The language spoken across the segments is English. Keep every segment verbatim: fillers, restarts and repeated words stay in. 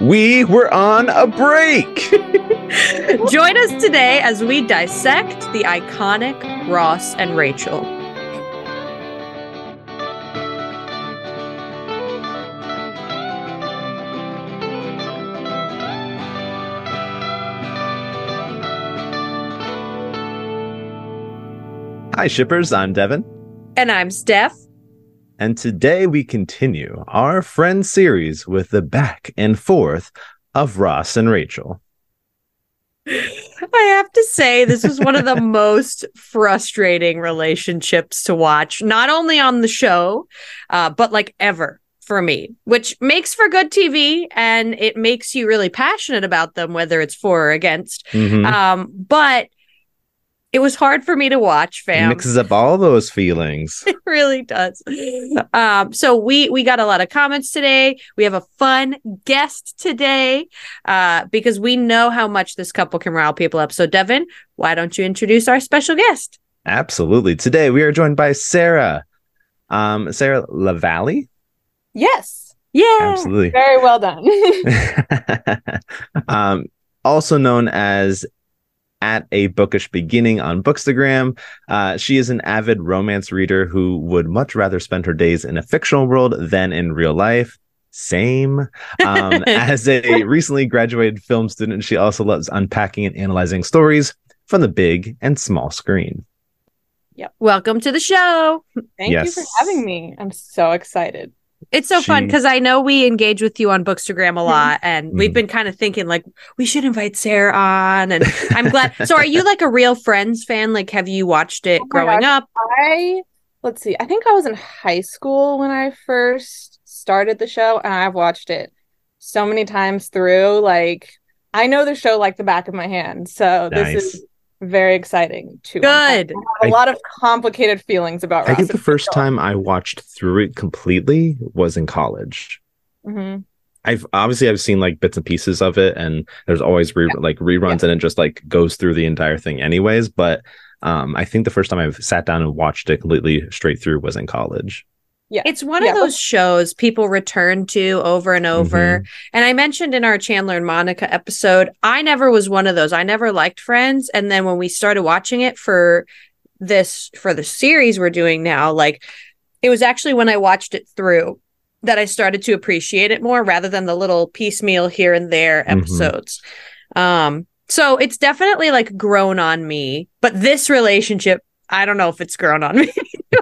We were on a break. Join us today as we dissect the iconic Ross and Rachel. Hi, shippers. I'm Devin. And I'm Steph. And today we continue our friend series with the back and forth of Ross and Rachel. I have to say, this was one of the most frustrating relationships to watch, not only on the show, uh, but like ever for me, which makes for good T V and it makes you really passionate about them, whether it's for or against. Mm-hmm. Um, but it was hard for me to watch, fam. It mixes up all those feelings. It really does. Um, so we we got a lot of comments today. We have a fun guest today uh, because we know how much this couple can rile people up. So, Devin, why don't you introduce our special guest? Absolutely. Today, we are joined by Sarah. Um, Sarah LaValley? Yes. Yeah. Absolutely. Very well done. um, also known as at a bookish beginning on Bookstagram. Uh, she is an avid romance reader who would much rather spend her days in a fictional world than in real life. Same. Um, as a recently graduated film student, she also loves unpacking and analyzing stories from the big and small screen. Yep. Welcome to the show. Thank yes. you for having me. I'm so excited. It's so she... fun because I know we engage with you on Bookstagram a lot, and mm-hmm. we've been kind of thinking like we should invite Sarah on. And I'm glad. So, are you like a real Friends fan? Like, have you watched it oh growing gosh. up? I let's see. I think I was in high school when I first started the show, and I've watched it so many times through. Like, I know the show like the back of my hand. So nice. This is very exciting too. Good. I have a I, lot of complicated feelings about Ross. I think the first time I watched through it completely was in college. Mm-hmm. I've obviously I've seen like bits and pieces of it, and there's always re- yeah. like reruns, yeah. and it just like goes through the entire thing, anyways. But um, I think the first time I've sat down and watched it completely straight through was in college. Yeah. It's one yeah. of those shows people return to over and over. Mm-hmm. And I mentioned in our Chandler and Monica episode, I never was one of those. I never liked Friends. And then when we started watching it for this, for the series we're doing now, like it was actually when I watched it through that I started to appreciate it more rather than the little piecemeal here and there episodes. Mm-hmm. Um, so it's definitely like grown on me, but this relationship, I don't know if it's grown on me.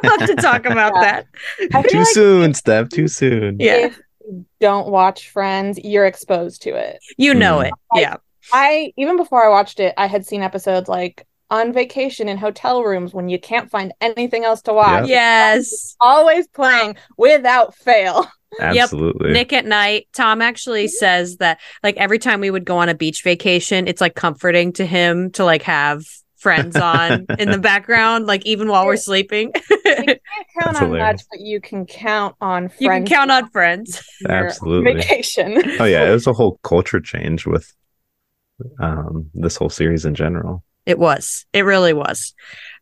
We'll have to talk about yeah. that. Too like soon, Steph. Too soon. Yeah. If you don't watch Friends, you're exposed to it. You know mm. it. Like, yeah. I even before I watched it, I had seen episodes like on vacation in hotel rooms when you can't find anything else to watch. Yep. Yes. Always playing without fail. Absolutely. Yep. Nick at Night. Tom actually says that like every time we would go on a beach vacation, it's like comforting to him to like have Friends on in the background, like even while we're sleeping. You can't count on much, but you can count on Friends. You can count on Friends. Absolutely. Vacation. Oh yeah, it was a whole culture change with um, this whole series in general. It was. It really was.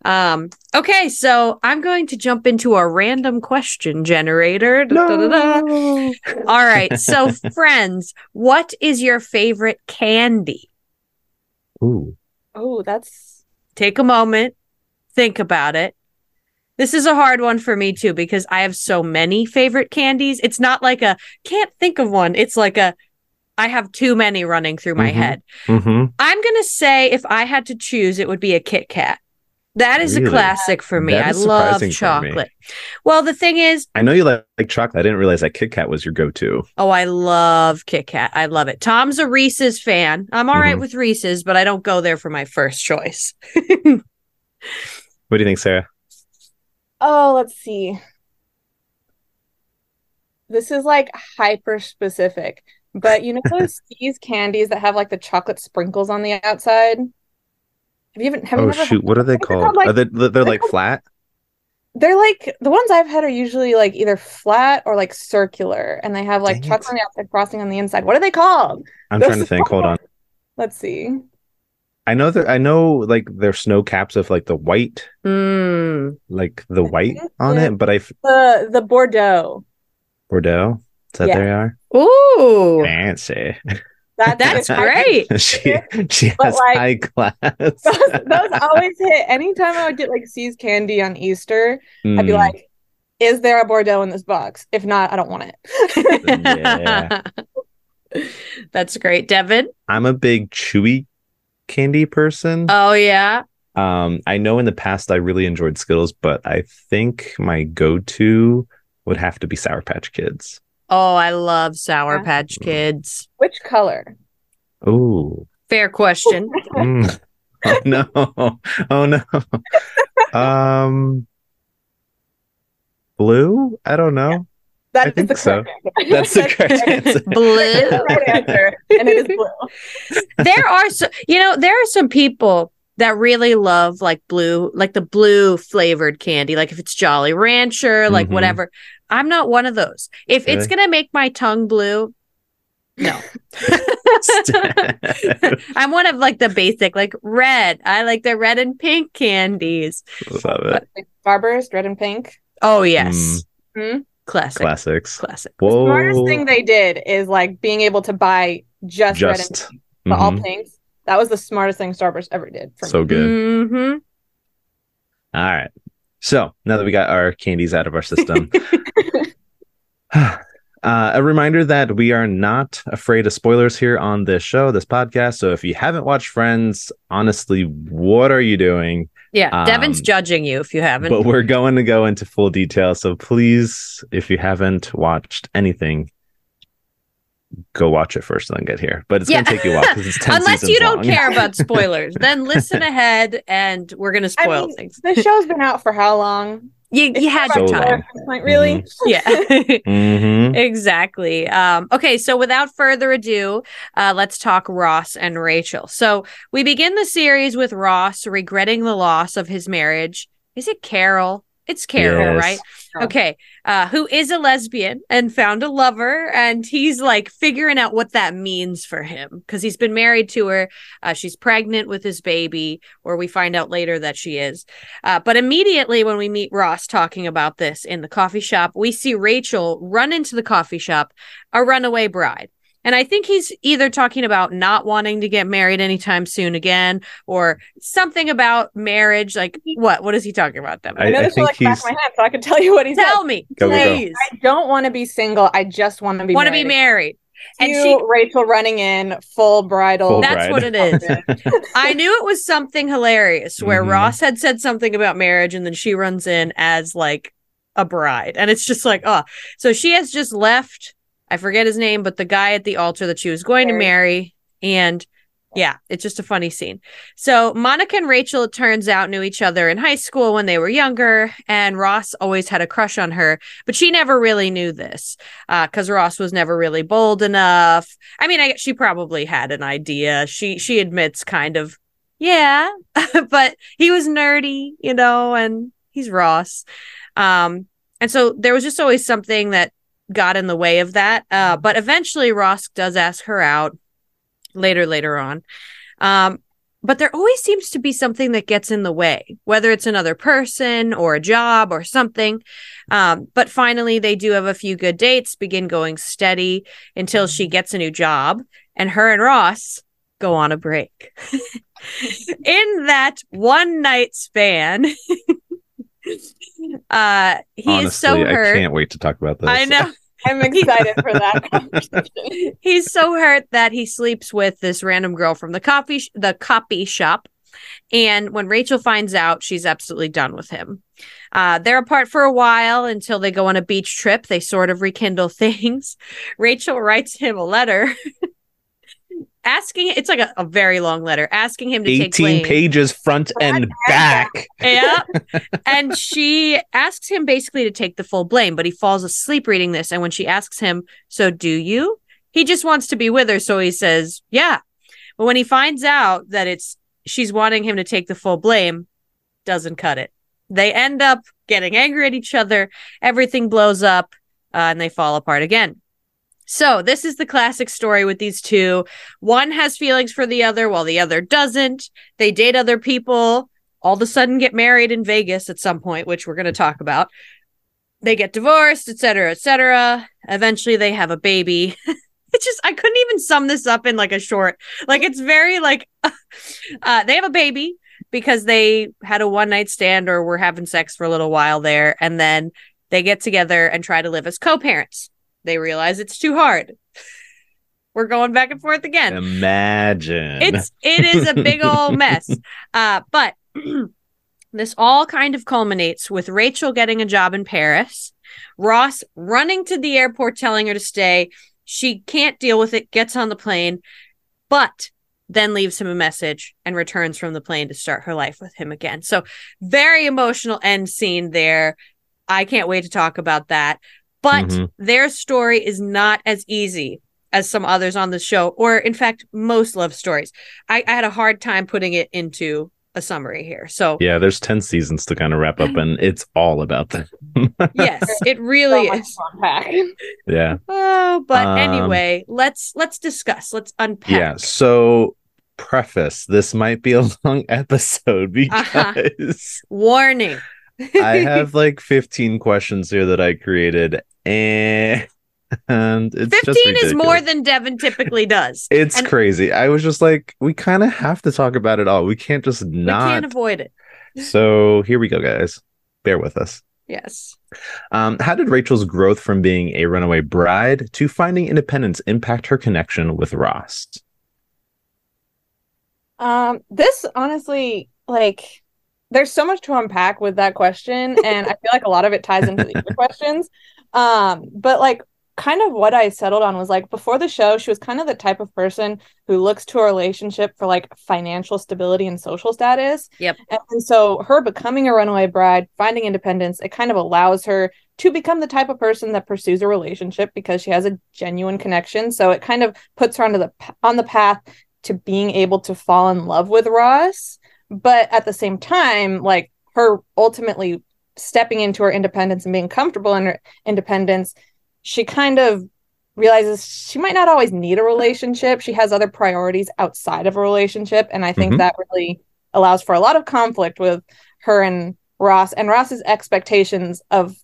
Um, okay, so I'm going to jump into our random question generator. No. Da-da-da. All right. So, Friends, what is your favorite candy? Ooh. Oh, that's. Take a moment, think about it. This is a hard one for me too, because I have so many favorite candies. It's not like a can't think of one. It's like a I have too many running through my mm-hmm. head. Mm-hmm. I'm going to say if I had to choose, it would be a Kit Kat. That is really? a classic for me. I love chocolate. Well, the thing is, I know you like, like chocolate. I didn't realize that Kit Kat was your go-to. Oh, I love Kit Kat. I love it. Tom's a Reese's fan. I'm all mm-hmm. right with Reese's, but I don't go there for my first choice. What do you think, Sarah? Oh, let's see. This is like hyper specific, but you know those these candies that have like the chocolate sprinkles on the outside? Have you even, have oh you shoot! What are they called? called? Like, are they they're, they're like called, flat? They're like the ones I've had are usually like either flat or like circular, and they have like Dang chocolate on the outside, frosting on the inside. What are they called? I'm Those trying to think. Called? Hold on. Let's see. I know that I know like they're snow caps of like the white, mm. like the white on it, but I the the Bordeaux. Bordeaux. that yeah. they are? Ooh. Fancy. That, that is great. she she but has like, high class. those, those always hit. Anytime I would get like C's candy on Easter, mm. I'd be like, is there a Bordeaux in this box? If not, I don't want it. Yeah. That's great. Devin? I'm a big chewy candy person. Oh, yeah. Um, I know in the past I really enjoyed Skittles, but I think my go-to would have to be Sour Patch Kids. Oh, I love Sour Patch Kids. Which color? Oh. Fair question. mm. Oh, no. Oh, no. Um, blue? I don't know. Yeah. That I is think the so. Answer. That's the correct answer. Blue. That's the right answer, and it is blue. There are, so, you know, there are some people that really love like blue, like the blue flavored candy, like if it's Jolly Rancher, like mm-hmm. whatever. I'm not one of those. If really? It's going to make my tongue blue, no. I'm one of like the basic, like red. I like the red and pink candies. Love it. Like Starburst, red and pink. Oh, yes. Mm. Mm-hmm. Classic. Classics. Classic. Whoa. The smartest thing they did is like being able to buy just, just. red and pink, but mm-hmm. all pinks. That was the smartest thing Starburst ever did. For so me. Good. Mm-hmm. All right. So now that we got our candies out of our system, uh, a reminder that we are not afraid of spoilers here on this show, this podcast. So if you haven't watched Friends, honestly, what are you doing? Yeah, um, Devin's judging you if you haven't. But we're going to go into full detail. So please, if you haven't watched anything, go watch it first and then get here. But it's yeah. going to take you a while because it's ten unless seasons you don't long. Care about spoilers, then listen ahead and we're going to spoil I mean, things. The show's been out for how long? You, you had your so time. Like, really? Mm-hmm. Yeah. mm-hmm. Exactly. Um, okay, so without further ado, uh, let's talk Ross and Rachel. So we begin the series with Ross regretting the loss of his marriage. Is it Carol? It's Carol, yes. right? Okay, uh, who is a lesbian and found a lover, and he's like figuring out what that means for him because he's been married to her. Uh, she's pregnant with his baby, or we find out later that she is. Uh, but immediately when we meet Ross talking about this in the coffee shop, we see Rachel run into the coffee shop, a runaway bride. And I think he's either talking about not wanting to get married anytime soon again, or something about marriage. Like what? What is he talking about? Them? I, I know this is like back of my head, so I can tell you what he's. Tell said. Me, go, please. Go, go. I don't want to be single. I just want to be. Want to be married? And you, she, Rachel, running in full bridal. Full that's bride. What it is. I knew it was something hilarious where mm-hmm. Ross had said something about marriage, and then she runs in as like a bride, and it's just like, oh, so she has just left. I forget his name, but the guy at the altar that she was going to marry. And yeah, it's just a funny scene. So Monica and Rachel, it turns out, knew each other in high school when they were younger. And Ross always had a crush on her, but she never really knew this because uh, Ross was never really bold enough. I mean, I, she probably had an idea. She, she admits kind of, yeah, but he was nerdy, you know, and he's Ross. Um, and so there was just always something that got in the way of that. Uh, but eventually Ross does ask her out later, later on. Um, but there always seems to be something that gets in the way, whether it's another person or a job or something. Um, but finally, they do have a few good dates, begin going steady until she gets a new job and her and Ross go on a break. In that one night span... Uh, he Honestly, is so hurt. I can't wait to talk about this. I know. I'm excited for that conversation. He's so hurt that he sleeps with this random girl from the coffee sh- the copy shop. And when Rachel finds out, she's absolutely done with him. Uh, they're apart for a while until they go on a beach trip. They sort of rekindle things. Rachel writes him a letter. Asking, it's like a, a very long letter, asking him to take eighteen pages front and back. Yeah. And she asks him basically to take the full blame, but he falls asleep reading this. And when she asks him, so do you? He just wants to be with her. So he says, yeah. But when he finds out that it's she's wanting him to take the full blame, doesn't cut it. They end up getting angry at each other. Everything blows up uh, and they fall apart again. So this is the classic story with these two. One has feelings for the other while the other doesn't. They date other people, all of a sudden get married in Vegas at some point, which we're going to talk about. they get divorced, et cetera, et cetera. Eventually they have a baby. It's just, I couldn't even sum this up in like a short, like it's very like, uh, they have a baby because they had a one night stand or were having sex for a little while there. And then they get together and try to live as co-parents. They realize it's too hard. We're going back and forth again. Imagine. It's, it is a big old mess. Uh, but this all kind of culminates with Rachel getting a job in Paris, Ross running to the airport, telling her to stay. She can't deal with it, gets on the plane, but then leaves him a message and returns from the plane to start her life with him again. So very emotional end scene there. I can't wait to talk about that. But mm-hmm. their story is not as easy as some others on the show, or in fact, most love stories. I, I had a hard time putting it into a summary here. So yeah, there's ten seasons to kind of wrap up, and it's all about them. Yes, it really is. Yeah. Oh, but um, anyway, let's let's discuss. Let's unpack. Yeah. So, preface: this might be a long episode because uh-huh. warning. I have like fifteen questions here that I created, and. And it's fifteen just ridiculous. Is more than Devin typically does. It's and crazy. I was just like, we kind of have to talk about it all. We can't just not. We can't avoid it. So here we go, guys. Bear with us. Yes. Um, how did Rachel's growth from being a runaway bride to finding independence impact her connection with Ross? Um, this honestly, like, there's so much to unpack with that question, and I feel like a lot of it ties into the other questions. Um, but like. Kind of what I settled on was like before the show, she was kind of the type of person who looks to a relationship for like financial stability and social status. Yep. And, and so her becoming a runaway bride, finding independence, it kind of allows her to become the type of person that pursues a relationship because she has a genuine connection. So it kind of puts her onto the on the path to being able to fall in love with Ross. But at the same time, like her ultimately stepping into her independence and being comfortable in her independence, she kind of realizes she might not always need a relationship. She has other priorities outside of a relationship. And I think mm-hmm. that really allows for a lot of conflict with her and Ross and Ross's expectations of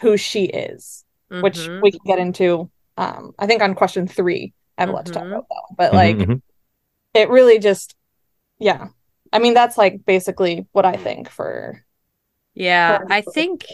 who she is, mm-hmm. which we can get into, um, I think on question three, I have a lot mm-hmm. to talk about that. But like, mm-hmm. it really just, yeah. I mean, that's like basically what I think for. Yeah, for I think.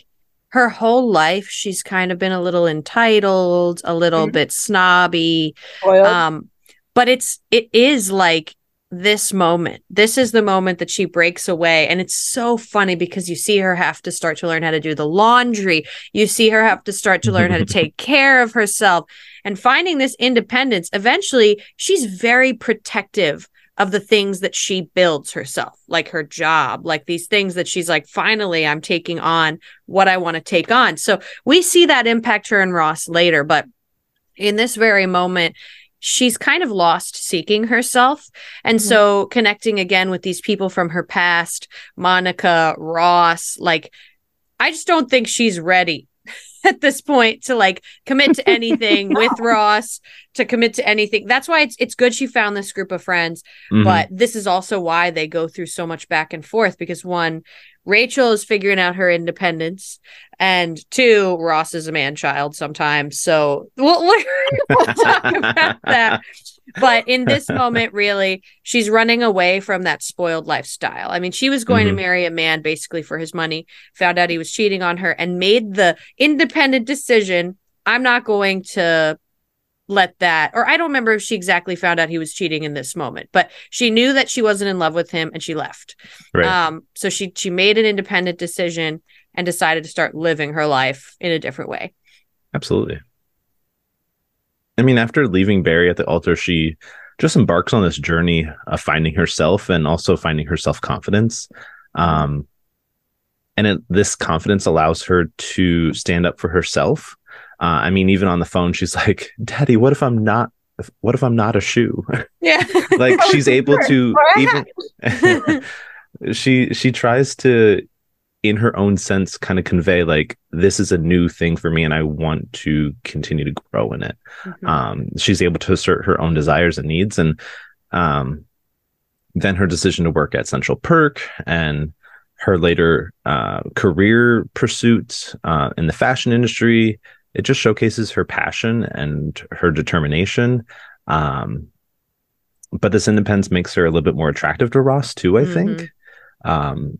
Her whole life, she's kind of been a little entitled, a little mm-hmm. bit snobby. Oiled. Um, but it's it is like this moment. This is the moment that she breaks away. And it's so funny because you see her have to start to learn how to do the laundry. You see her have to start to learn how to take care of herself. And finding this independence, eventually, she's very protective of the things that she builds herself, like her job, like these things that she's like, finally, I'm taking on what I want to take on. So we see that impact her and Ross later. But in this very moment, she's kind of lost seeking herself. And mm-hmm. so connecting again with these people from her past, Monica, Ross, like, I just don't think she's ready at this point to like commit to anything no. with Ross, to commit to anything. That's why it's it's good she found this group of friends. Mm-hmm. But this is also why they go through so much back and forth, because one, Rachel is figuring out her independence, and two, Ross is a man child sometimes. So we'll, we'll talk about that. But in this moment, really, she's running away from that spoiled lifestyle. I mean, she was going mm-hmm. to marry a man basically for his money, found out he was cheating on her, and made the independent decision, I'm not going to let that, or I don't remember if she exactly found out he was cheating in this moment, but she knew that she wasn't in love with him and she left. Right. Um, so she, she made an independent decision and decided to start living her life in a different way. Absolutely. I mean, after leaving Barry at the altar, she just embarks on this journey of finding herself and also finding her self-confidence. Um, and it, this confidence allows her to stand up for herself. Uh, I mean, even on the phone, she's like, Daddy, what if I'm not, what if I'm not a shoe? Yeah. Like she's able to, even she, she tries to, in her own sense, kind of convey like, this is a new thing for me and I want to continue to grow in it. Mm-hmm. Um, she's able to assert her own desires and needs. And um, then her decision to work at Central Perk and her later uh, career pursuits uh, in the fashion industry. It just showcases her passion and her determination. Um, but this independence makes her a little bit more attractive to Ross too, I mm-hmm. think. Um,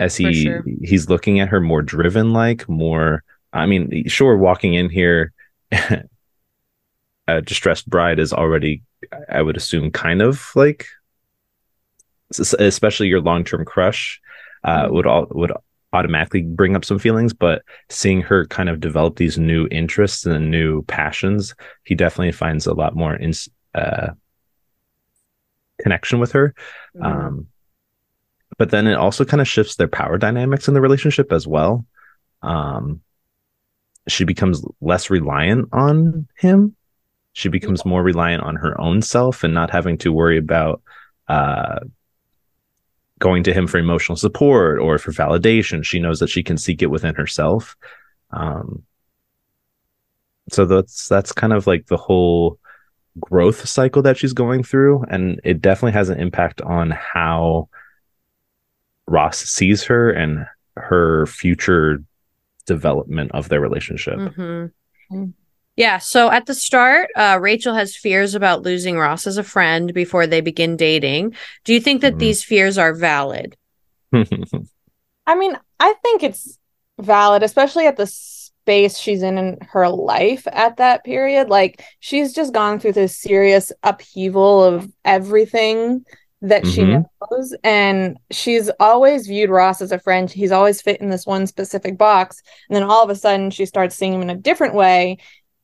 as he sure. he's looking at her more driven, like more, I mean, sure, walking in here, a distressed bride is already, I would assume, kind of like, especially your long-term crush uh, mm-hmm. would all would automatically bring up some feelings, but seeing her kind of develop these new interests and new passions, he definitely finds a lot more in, uh, connection with her. Mm-hmm. Um, but then it also kind of shifts their power dynamics in the relationship as well. Um, she becomes less reliant on him. She becomes yeah. more reliant on her own self and not having to worry about uh, going to him for emotional support or for validation. She knows that she can seek it within herself. Um, so that's, that's kind of like the whole growth cycle that she's going through. And it definitely has an impact on how Ross sees her and her future development of their relationship. Mm-hmm. Yeah. So at the start, uh, Rachel has fears about losing Ross as a friend before they begin dating. Do you think that mm. these fears are valid? I mean, I think it's valid, especially at the space she's in in her life at that period. Like, she's just gone through this serious upheaval of everything that mm-hmm. she knows, and she's always viewed Ross as a friend. He's always fit in this one specific box, and then all of a sudden she starts seeing him in a different way.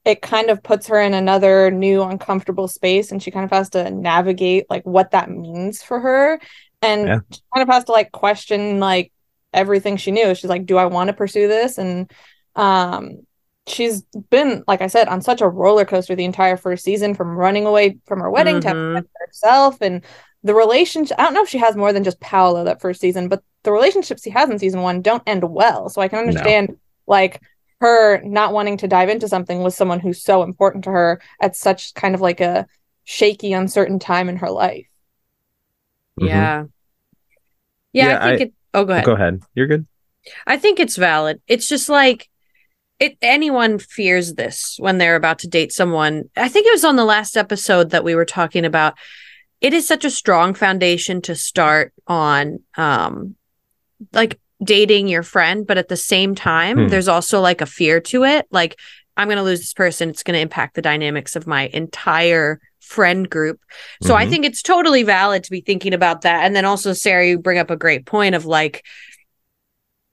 It kind of puts her in another new uncomfortable space, and she kind of has to navigate like what that means for her, and yeah. she kind of has to like question like everything she knew. She's like, do I want to pursue this? And um she's been, like I said, on such a roller coaster the entire first season, from running away from her wedding mm-hmm. to herself and the relationship. I don't know if she has more than just Paolo that first season, but the relationships she has in season one don't end well. So I can understand no. like her not wanting to dive into something with someone who's so important to her at such kind of like a shaky, uncertain time in her life. Mm-hmm. Yeah. yeah. Yeah. I think I, it. Oh, go ahead. Go ahead. You're good. I think it's valid. It's just like, It, anyone fears this when they're about to date someone. I think it was on the last episode that we were talking about. It is such a strong foundation to start on, um, like dating your friend. But at the same time, hmm. there's also like a fear to it. Like, I'm going to lose this person. It's going to impact the dynamics of my entire friend group. So mm-hmm. I think it's totally valid to be thinking about that. And then also, Sarah, you bring up a great point of like,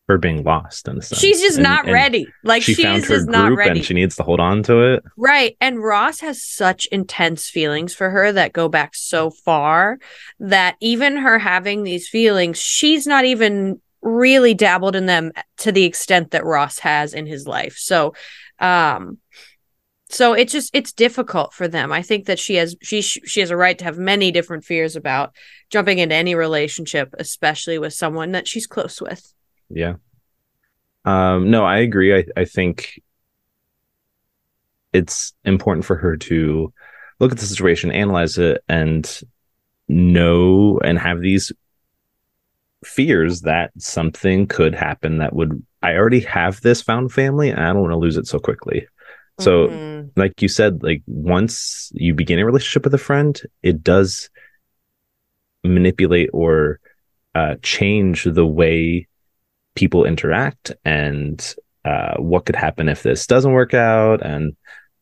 her being lost in a sense. She's just and, not and ready. Like she, she found her group not ready. And she needs to hold on to it. Right. And Ross has such intense feelings for her that go back so far that even her having these feelings, she's not even really dabbled in them to the extent that Ross has in his life. So, um, so it's just, it's difficult for them. I think that she has, she, she has a right to have many different fears about jumping into any relationship, especially with someone that she's close with. Yeah. Um, no, I agree. I, I think it's important for her to look at the situation, analyze it, and know and have these fears that something could happen that would, I already have this found family, and I don't want to lose it so quickly. So mm-hmm. like you said, like once you begin a relationship with a friend, it does manipulate or uh, change the way people interact and uh, what could happen if this doesn't work out. And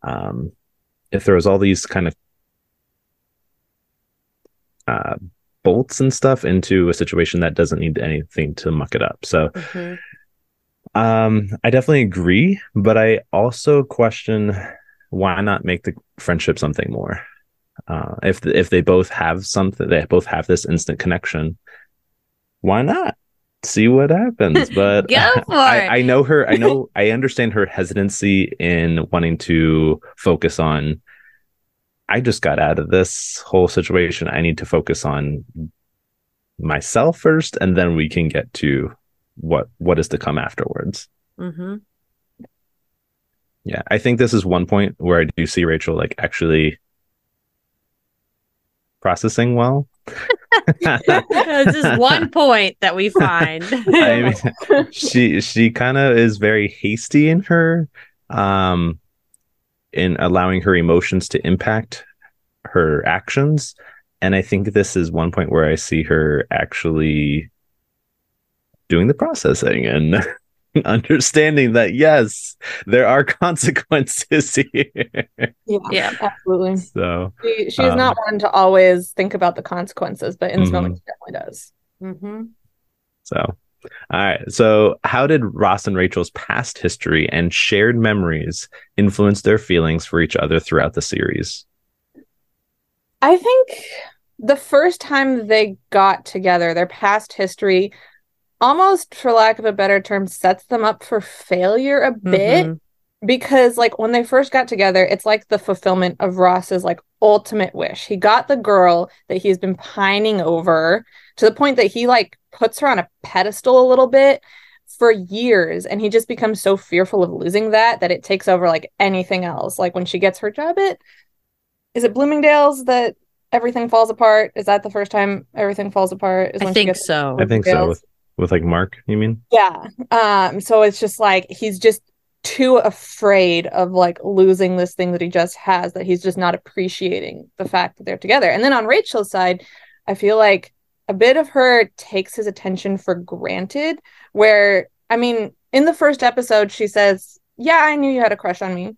um, if there was all these kind of uh, bolts and stuff into a situation that doesn't need anything to muck it up. So mm-hmm. um, I definitely agree, but I also question why not make the friendship something more? Uh, if, th- if they both have something, they both have this instant connection, why not? See what happens. But Go for I, it. I know her I know I understand her hesitancy in wanting to focus on, I just got out of this whole situation, I need to focus on myself first, and then we can get to what what is to come afterwards. Mm-hmm. Yeah, I think this is one point where I do see Rachel like actually processing well. This is one point that we find. I mean, she she kind of is very hasty in her um in allowing her emotions to impact her actions, and I think this is one point where I see her actually doing the processing and understanding that yes, there are consequences here. Yeah, yeah, absolutely. So she, she's um, not one to always think about the consequences, but in this mm-hmm. moment, she definitely does. Mm-hmm. So, all right. So, how did Ross and Rachel's past history and shared memories influence their feelings for each other throughout the series? I think the first time they got together, their past history, almost, for lack of a better term, sets them up for failure a bit, mm-hmm. because like when they first got together, it's like the fulfillment of Ross's like ultimate wish. He got the girl that he's been pining over to the point that he like puts her on a pedestal a little bit for years, and he just becomes so fearful of losing that that it takes over like anything else. Like when she gets her job at, is it Bloomingdale's that everything falls apart? Is that the first time everything falls apart? Is when I think she gets so. I think so. With like Mark, you mean? Yeah. Um. So it's just like he's just too afraid of like losing this thing that he just has, that he's just not appreciating the fact that they're together. And then on Rachel's side, I feel like a bit of her takes his attention for granted, where, I mean, in the first episode, she says, yeah, I knew you had a crush on me.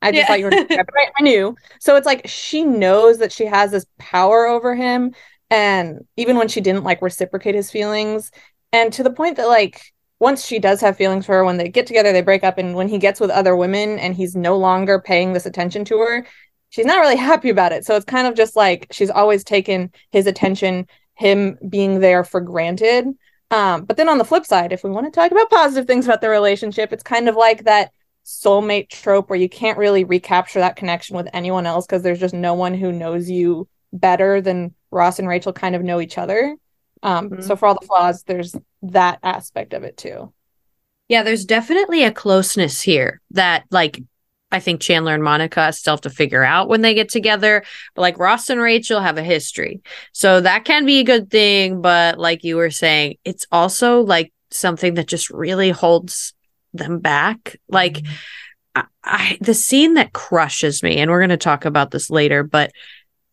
I just yeah. thought you were right. I knew. So it's like she knows that she has this power over him. And even when she didn't like reciprocate his feelings, and to the point that, like, once she does have feelings for her, when they get together, they break up. And when he gets with other women and he's no longer paying this attention to her, she's not really happy about it. So it's kind of just like she's always taken his attention, him being there, for granted. Um, but then on the flip side, if we want to talk about positive things about their relationship, it's kind of like that soulmate trope where you can't really recapture that connection with anyone else because there's just no one who knows you better than Ross and Rachel kind of know each other. Um, mm-hmm. So for all the flaws, there's that aspect of it too. Yeah, there's definitely a closeness here that, like, I think Chandler and Monica still have to figure out when they get together. But like Ross and Rachel have a history, so that can be a good thing. But like you were saying, it's also like something that just really holds them back. Like mm-hmm. I, I, the scene that crushes me, and we're going to talk about this later, but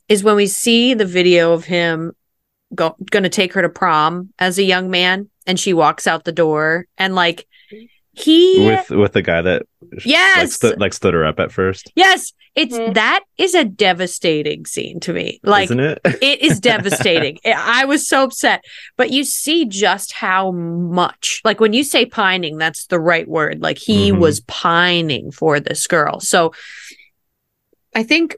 is when we see the video of him Go, gonna take her to prom as a young man, and she walks out the door, and like he with with the guy that yes like, st- like stood her up at first. Yes, it's mm-hmm. that is a devastating scene to me. Like, isn't it? It is devastating. I was so upset, but you see just how much, like, when you say pining, that's the right word. Like he mm-hmm. was pining for this girl. So I think,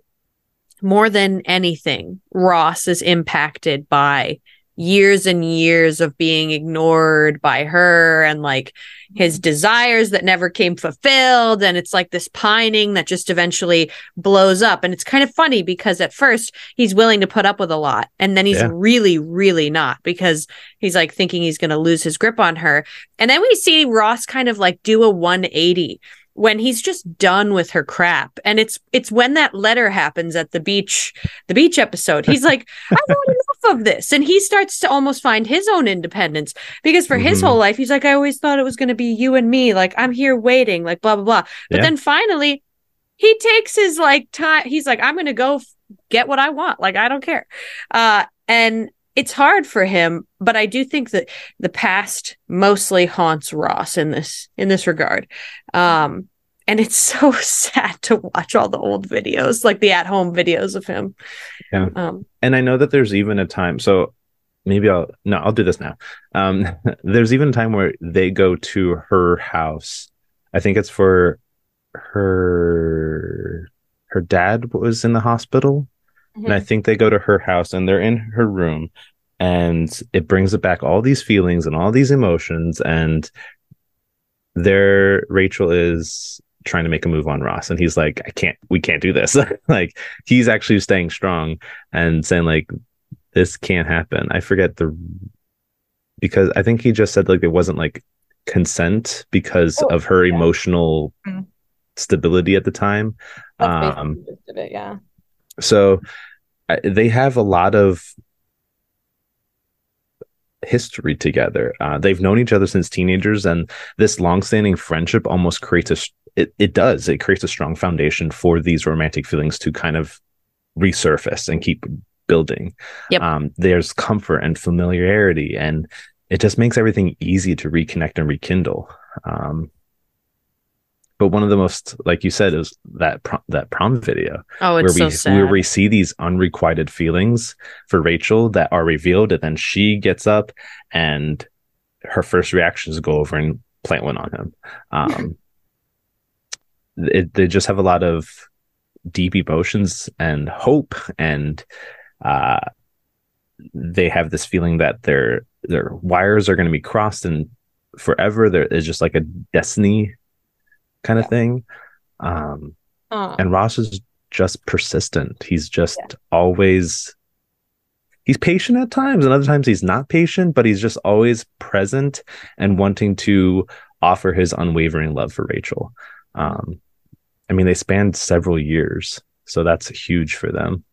more than anything, Ross is impacted by years and years of being ignored by her, and like his desires that never came fulfilled. And it's like this pining that just eventually blows up. And it's kind of funny because at first he's willing to put up with a lot, and then he's yeah. really, really not, because he's like thinking he's going to lose his grip on her. And then we see Ross kind of like do a one eighty when he's just done with her crap. And it's it's when that letter happens at the beach, the beach episode. He's like, I've had enough of this. And he starts to almost find his own independence, because for mm-hmm. his whole life, he's like, I always thought it was going to be you and me. Like, I'm here waiting, like, blah, blah, blah. But yeah. then finally, he takes his like time. He's like, I'm going to go f- get what I want. Like, I don't care. Uh, and it's hard for him, but I do think that the past mostly haunts Ross in this in this regard. Um, and it's so sad to watch all the old videos, like the at-home videos of him. Yeah. Um, and I know that there's even a time, so maybe I'll, no, I'll do this now. Um, there's even a time where they go to her house. I think it's for her, her dad was in the hospital. Mm-hmm. And I think they go to her house, and they're in her room, and it brings it back all these feelings and all these emotions. And there, Rachel is trying to make a move on Ross, and he's like, I can't, we can't do this. Like, he's actually staying strong and saying, like, this can't happen. I forget the, because I think he just said, like, it wasn't like consent because oh, of her yeah. emotional mm-hmm. stability at the time. That's um, basically the gist of it, yeah. So uh, they have a lot of history together. Uh, they've known each other since teenagers, and this longstanding friendship almost creates a it, it does it creates a strong foundation for these romantic feelings to kind of resurface and keep building. Yep. Um, there's comfort and familiarity, and it just makes everything easy to reconnect and rekindle. Um, but one of the most, like you said, is that prom, that prom video. Oh, it's where we, so sad. Where we see these unrequited feelings for Rachel that are revealed, and then she gets up and her first reaction is to go over and plant one on him. Um, it, they just have a lot of deep emotions and hope, and uh, they have this feeling that their their wires are going to be crossed and forever. There is just like a destiny kind of thing. Um, and Ross is just persistent. He's just yeah. always, he's patient at times, and other times he's not patient, but he's just always present and wanting to offer his unwavering love for Rachel. Um, I mean, they spanned several years, so that's huge for them.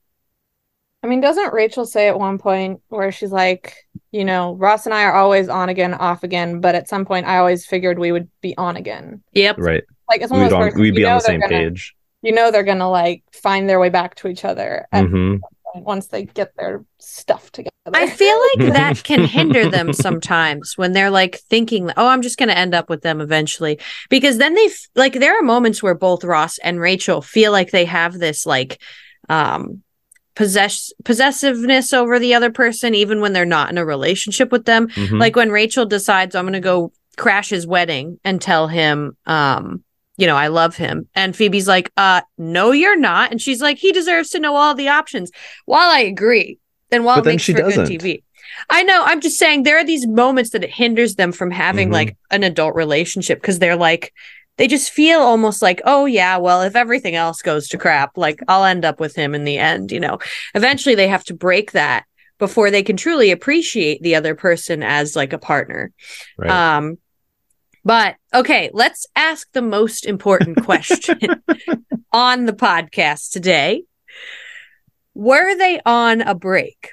I mean, doesn't Rachel say at one point where she's like, you know, Ross and I are always on again, off again, but at some point I always figured we would be on again. Yep. Right. Like it's one of those persons, we'd be on the same page. You know, they're going to like find their way back to each other at mm-hmm. some point once they get their stuff together. I feel like that can hinder them sometimes when they're like thinking, oh, I'm just going to end up with them eventually, because then they f- like there are moments where both Ross and Rachel feel like they have this like, um, Possess- possessiveness over the other person, even when they're not in a relationship with them. Mm-hmm. Like when Rachel decides, I'm going to go crash his wedding and tell him, um, you know, I love him. And Phoebe's like, uh, no, you're not. And she's like, he deserves to know all the options. While I agree, and while but it makes for good T V. I know. I'm just saying there are these moments that it hinders them from having mm-hmm. like an adult relationship, because they're like, they just feel almost like, oh, yeah, well, if everything else goes to crap, like I'll end up with him in the end. You know, eventually they have to break that before they can truly appreciate the other person as like a partner. Right. Um, but OK, let's ask the most important question on the podcast today. Were they on a break?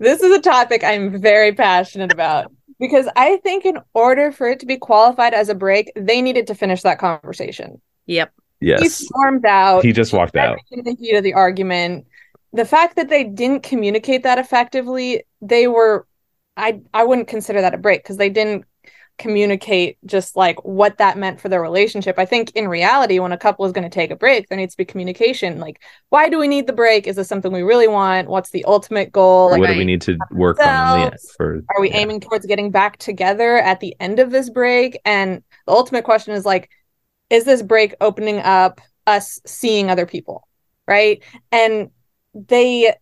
This is a topic I'm very passionate about. Because I think in order for it to be qualified as a break, they needed to finish that conversation. Yep. Yes. He stormed out. He just walked out. In the heat of the argument. The fact that they didn't communicate that effectively, they were, I, I wouldn't consider that a break, because they didn't communicate just like what that meant for their relationship. I think in reality, when a couple is going to take a break, there needs to be communication. Like, why do we need the break? Is this something we really want? What's the ultimate goal? Like, what do we need to work on in the end? For, are we yeah. aiming towards getting back together at the end of this break? And the ultimate question is like, is this break opening up us seeing other people? Right. And they,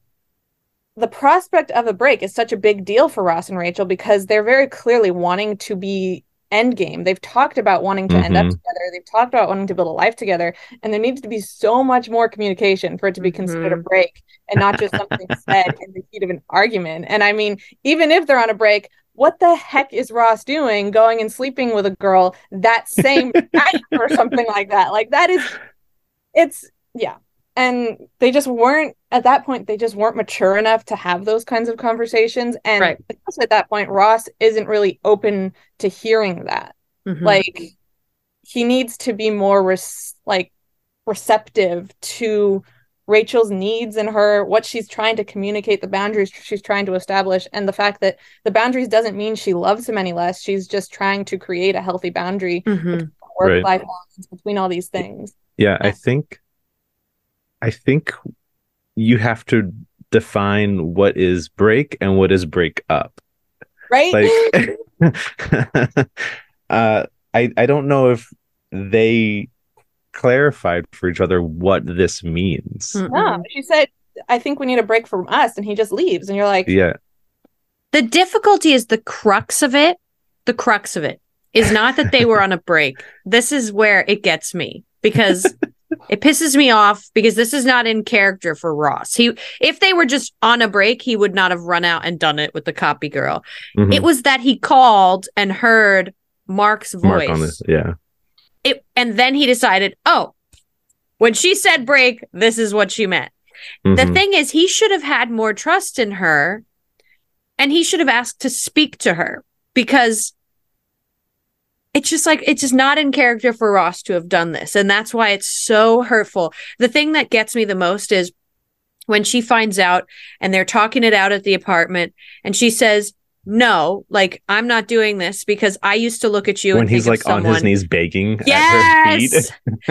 the prospect of a break is such a big deal for Ross and Rachel, because they're very clearly wanting to be endgame. They've talked about wanting to mm-hmm. end up together. They've talked about wanting to build a life together. And there needs to be so much more communication for it to be considered mm-hmm. a break, and not just something said in the heat of an argument. And I mean, even if they're on a break, what the heck is Ross doing going and sleeping with a girl that same night or something like that? Like that is, it's, yeah. And they just weren't, at that point, they just weren't mature enough to have those kinds of conversations. And right. because at that point, Ross isn't really open to hearing that. Mm-hmm. Like, he needs to be more, res- like, receptive to Rachel's needs and her, what she's trying to communicate, the boundaries she's trying to establish, and the fact that the boundaries doesn't mean she loves him any less. She's just trying to create a healthy boundary mm-hmm. between work-life right. balance, between all these things. Yeah, I think... I think you have to define what is break and what is break up. Right. Like, uh, I, I don't know if they clarified for each other what this means. Mm-hmm. Yeah, she said, I think we need a break from us, and he just leaves. And you're like, yeah. The difficulty is the crux of it. The crux of it is not that they were on a break. This is where it gets me, because it pisses me off, because this is not in character for Ross. He, if they were just on a break, he would not have run out and done it with the copy girl. Mm-hmm. It was that he called and heard Mark's voice. Mark on this, yeah. It, and then he decided, oh, when she said break, this is what she meant. Mm-hmm. The thing is, he should have had more trust in her And he should have asked to speak to her, because it's just like, it's just not in character for Ross to have done this. And that's why it's so hurtful. The thing that gets me the most is when she finds out and they're talking it out at the apartment and she says, no, like, I'm not doing this because I used to look at you. When he's like on his knees begging yes! at her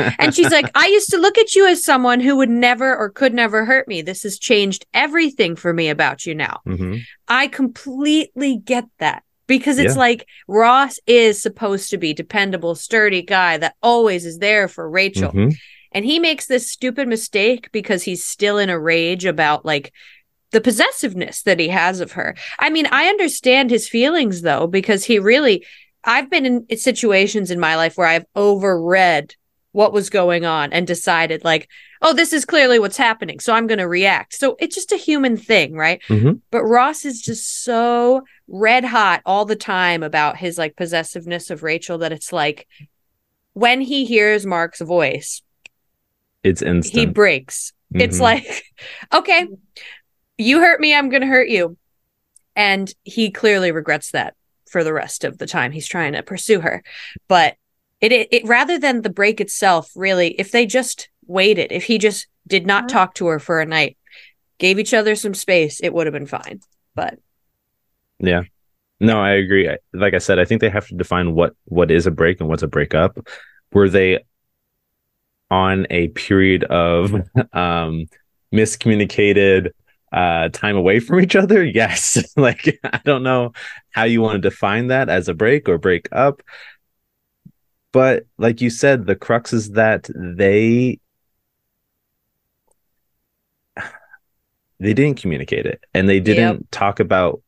feet. And she's like, I used to look at you as someone who would never or could never hurt me. This has changed everything for me about you now. Mm-hmm. I completely get that, because it's yeah. like Ross is supposed to be dependable, sturdy guy that always is there for Rachel. Mm-hmm. And he makes this stupid mistake because he's still in a rage about like the possessiveness that he has of her. I mean, I understand his feelings, though, because he really, I've been in situations in my life where I've overread what was going on and decided like, oh, this is clearly what's happening, so I'm going to react. So it's just a human thing, right? Mm-hmm. But Ross is just so red hot all the time about his like possessiveness of Rachel that it's like when he hears Mark's voice, it's instant. He breaks. Mm-hmm. It's like, okay, you hurt me, I'm going to hurt you. And he clearly regrets that for the rest of the time he's trying to pursue her. But it, it, it rather than the break itself, really, if they just waited, if he just did not talk to her for a night, gave each other some space, it would have been fine. But yeah, no, I agree. I, like I said, I think they have to define what, what is a break and what's a breakup. Were they on a period of um, miscommunicated uh time away from each other? Yes. Like, I don't know how you want to define that as a break or break up, but like you said, the crux is that they they didn't communicate it, and they didn't yep. talk about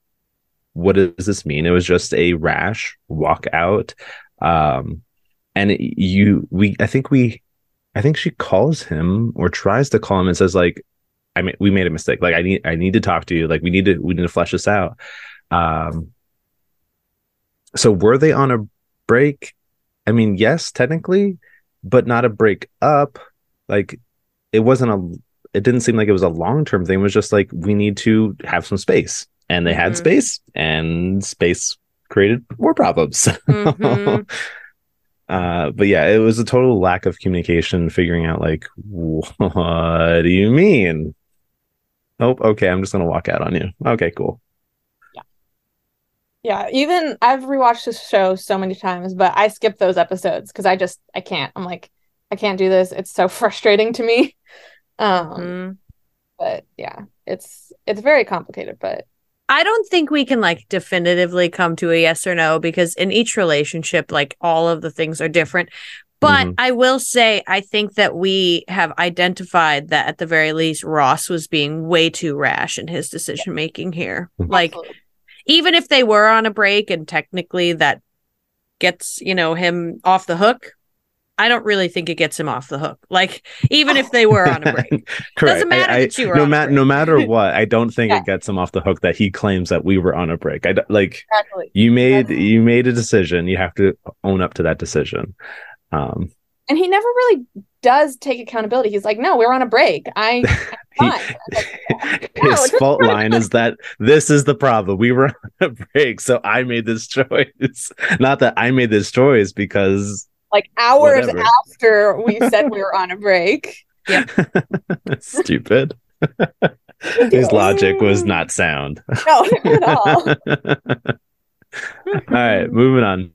what does this mean. It was just a rash walk out, um and it, you we I think we I think she calls him or tries to call him and says like, I mean, we made a mistake. Like, I need, I need to talk to you. Like, we need to, we need to flesh this out. Um, so were they on a break? I mean, yes, technically, but not a break up. Like, it wasn't a, it didn't seem like it was a long-term thing. It was just like, we need to have some space, and they mm-hmm. had space, and space created more problems. Mm-hmm. Uh, but yeah, it was a total lack of communication, figuring out like, what do you mean? Oh, okay, I'm just gonna walk out on you. Okay, cool. Yeah, yeah. Even I've rewatched this show so many times, but I skip those episodes because I just I can't. I'm like, I can't do this. It's so frustrating to me. Um, mm-hmm. But yeah, it's it's very complicated. But I don't think we can like definitively come to a yes or no, because in each relationship, like, all of the things are different. But mm-hmm. I will say, I think that we have identified that at the very least, Ross was being way too rash in his decision making here. Like, absolutely. Even if they were on a break and technically that gets, you know, him off the hook, I don't really think it gets him off the hook. Like, even if they were on a break, correct. Doesn't matter I, I, that you were no on ma- a break. No matter what, I don't think yeah. it gets him off the hook that he claims that we were on a break. I like exactly. you made exactly. you made a decision. You have to own up to that decision. Um, and he never really does take accountability. He's like, no, we're on a break. I I'm fine. he, I'm like, no, his fault line is that this is the problem. We were on a break, so I made this choice. Not that I made this choice because. Like hours Whatever. after we said we were on a break. Yeah. Stupid. His logic was not sound. No, at all. All right, moving on.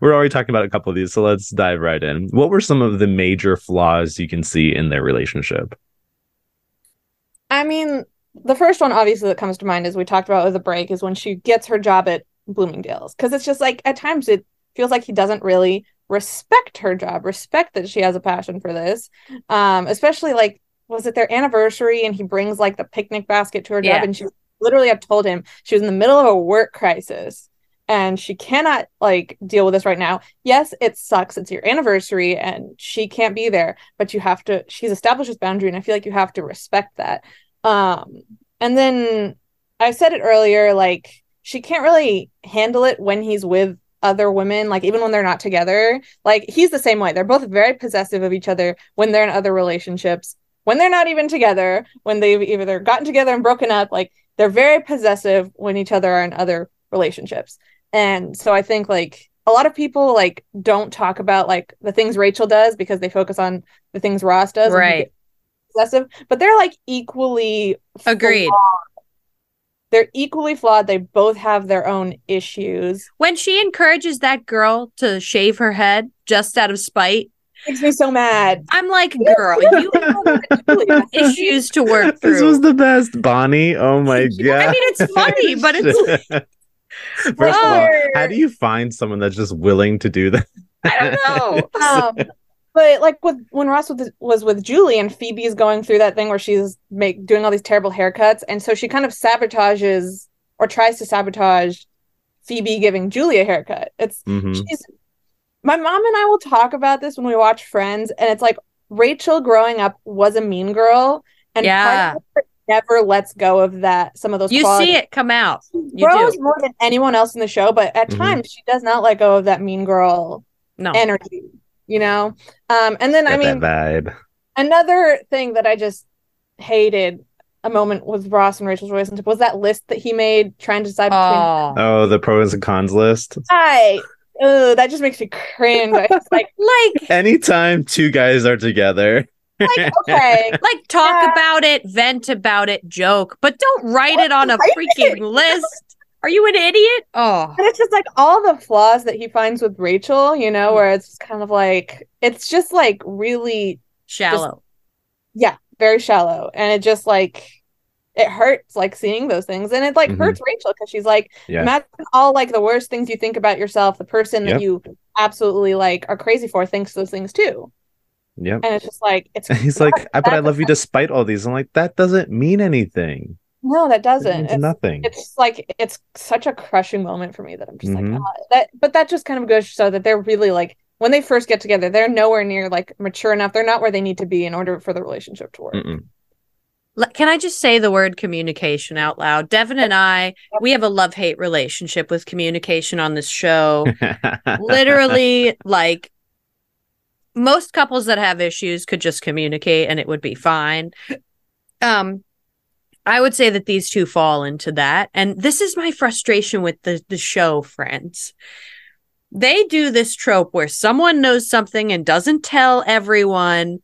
We're already talking about a couple of these, so let's dive right in. What were some of the major flaws you can see in their relationship? I mean, the first one, obviously, that comes to mind is we talked about with the break is when she gets her job at Bloomingdale's. Because it's just like, at times it feels like he doesn't really respect her job, respect that she has a passion for this, um especially like, was it their anniversary and he brings like the picnic basket to her yeah. job, and she literally had told him she was in the middle of a work crisis and she cannot like deal with this right now. Yes, it sucks, it's your anniversary and she can't be there, but you have to, she's established this boundary and I feel like you have to respect that. Um and then I said it earlier, like, she can't really handle it when he's with other women, like even when they're not together. Like, he's the same way. They're both very possessive of each other when they're in other relationships, when they're not even together, when they've either gotten together and broken up. Like, they're very possessive when each other are in other relationships. And so I think, like, a lot of people, like, don't talk about, like, the things Rachel does because they focus on the things Ross does. Right. Possessive, but they're, like, equally agreed. Flawed. They're equally flawed. They both have their own issues. When she encourages that girl to shave her head just out of spite, makes me so mad. I'm like, girl, you have issues to work through. This was the best, Bonnie. Oh my god. I mean, it's funny, but it's like, first Lord. Of all, how do you find someone that's just willing to do that? I don't know. um, but like with when Ross with, was with Julie, and Phoebe's going through that thing where she's make doing all these terrible haircuts, and so she kind of sabotages or tries to sabotage Phoebe giving Julie a haircut. It's mm-hmm. she's. My mom and I will talk about this when we watch Friends, and it's like Rachel growing up was a mean girl, and yeah. part of her never lets go of that. Some of those you qualities. See it come out. She grows more than anyone else in the show, but at mm-hmm. times she does not let go of that mean girl no. energy. You know, um, and then Get I mean, that vibe. Another thing that I just hated a moment with Ross and Rachel's relationship was that list that he made trying to decide oh. between them. Oh, the pros and cons list. I. Oh, that just makes me cringe. I just, like, like anytime two guys are together, like okay, like talk yeah. about it, vent about it, joke, but don't write what? It on a freaking list. Are you an idiot? Oh, and it's just like all the flaws that he finds with Rachel, you know, where it's kind of like it's just like really shallow. Just, yeah, very shallow, and it just like. It hurts, like, seeing those things. And it, like, mm-hmm. hurts Rachel because she's like, yeah. imagine all, like, the worst things you think about yourself. The person yep. that you absolutely, like, are crazy for thinks those things, too. Yep. And it's just like... it's. He's like, I but I love you despite all these. I'm like, that doesn't mean anything. No, that doesn't. It means it's nothing. It's, like, it's such a crushing moment for me that I'm just mm-hmm. like, oh. that. But that just kind of goes to show that they're really, like, when they first get together, they're nowhere near, like, mature enough. They're not where they need to be in order for the relationship to work. Mm-mm. Can I just say the word communication out loud? Devin and I, we have a love-hate relationship with communication on this show. Literally, like, most couples that have issues could just communicate and it would be fine. Um, I would say that these two fall into that. And this is my frustration with the, the show, Friends. They do this trope where someone knows something and doesn't tell everyone,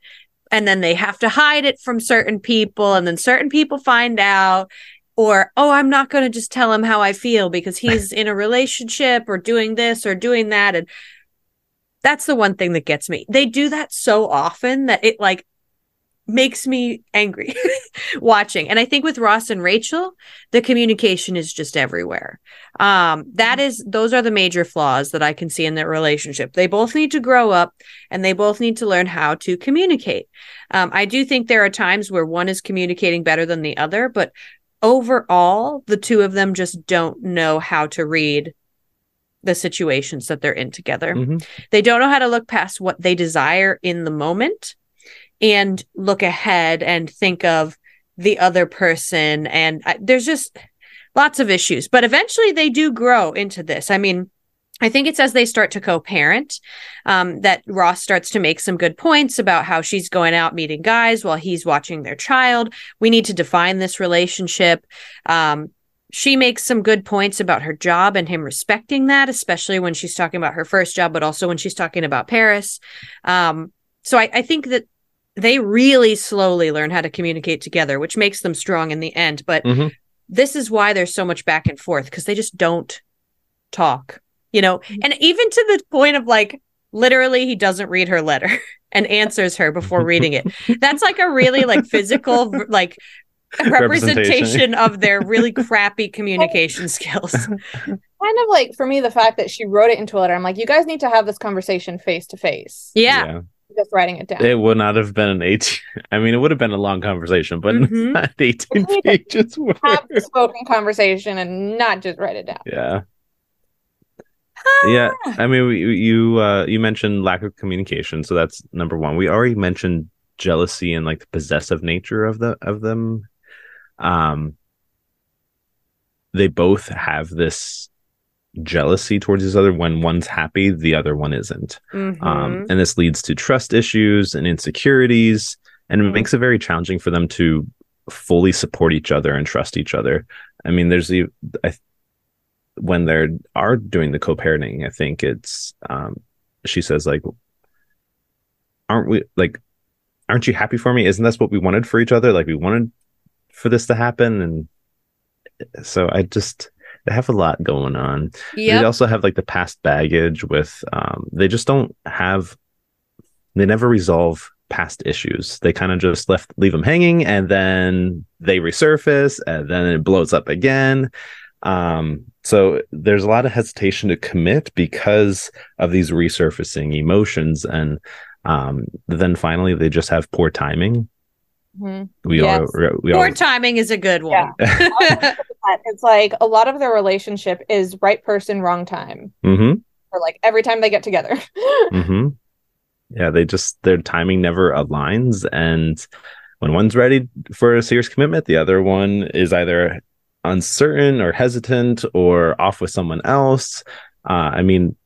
and then they have to hide it from certain people, and then certain people find out, or, oh, I'm not going to just tell him how I feel because he's in a relationship or doing this or doing that. And that's the one thing that gets me. They do that so often that it like makes me angry watching. And I think with Ross and Rachel, the communication is just everywhere. Um, that is, those are the major flaws that I can see in their relationship. They both need to grow up and they both need to learn how to communicate. Um, I do think there are times where one is communicating better than the other, but overall, the two of them just don't know how to read the situations that they're in together. Mm-hmm. They don't know how to look past what they desire in the moment and look ahead and think of the other person. And I, there's just lots of issues. But eventually they do grow into this. I mean, I think it's as they start to co-parent um, that Ross starts to make some good points about how she's going out meeting guys while he's watching their child. We need to define this relationship. Um, she makes some good points about her job and him respecting that, especially when she's talking about her first job, but also when she's talking about Paris. Um, so I, I think that they really slowly learn how to communicate together, which makes them strong in the end. But mm-hmm. this is why there's so much back and forth, because they just don't talk, you know, mm-hmm. and even to the point of like, literally, he doesn't read her letter and answers her before reading it. That's like a really like physical, like representation, representation of their really crappy communication skills. Kind of like for me, the fact that she wrote it into a letter, I'm like, you guys need to have this conversation face to face. Yeah. yeah. Just writing it down. It would not have been an eighteen. I mean, it would have been a long conversation, but mm-hmm. not eighteen pages. Have a spoken conversation and not just write it down. Yeah, ah. yeah. I mean, we, you uh, you mentioned lack of communication, so that's number one. We already mentioned jealousy and like the possessive nature of the of them. Um, they both have this jealousy towards each other. When one's happy, the other one isn't. Mm-hmm. Um, and this leads to trust issues and insecurities, and it makes it very challenging for them to fully support each other and trust each other. I mean, there's the, I, when they are doing the co-parenting, I think it's, um, she says like, aren't we like, aren't you happy for me? Isn't that what we wanted for each other? Like we wanted for this to happen. And so I just, they have a lot going on. Yep. They also have like the past baggage with, um, they just don't have, they never resolve past issues. They kind of just left, leave them hanging, and then they resurface, and then it blows up again. Um, so there's a lot of hesitation to commit because of these resurfacing emotions. And um, then finally, they just have poor timing. Mm-hmm. We yes. all we poor all... timing is a good one. Yeah. It's like a lot of their relationship is right person, wrong time. Mm-hmm. Or like every time they get together. Mm-hmm. Yeah, they just, their timing never aligns. And when one's ready for a serious commitment, the other one is either uncertain or hesitant or off with someone else. Uh, I mean,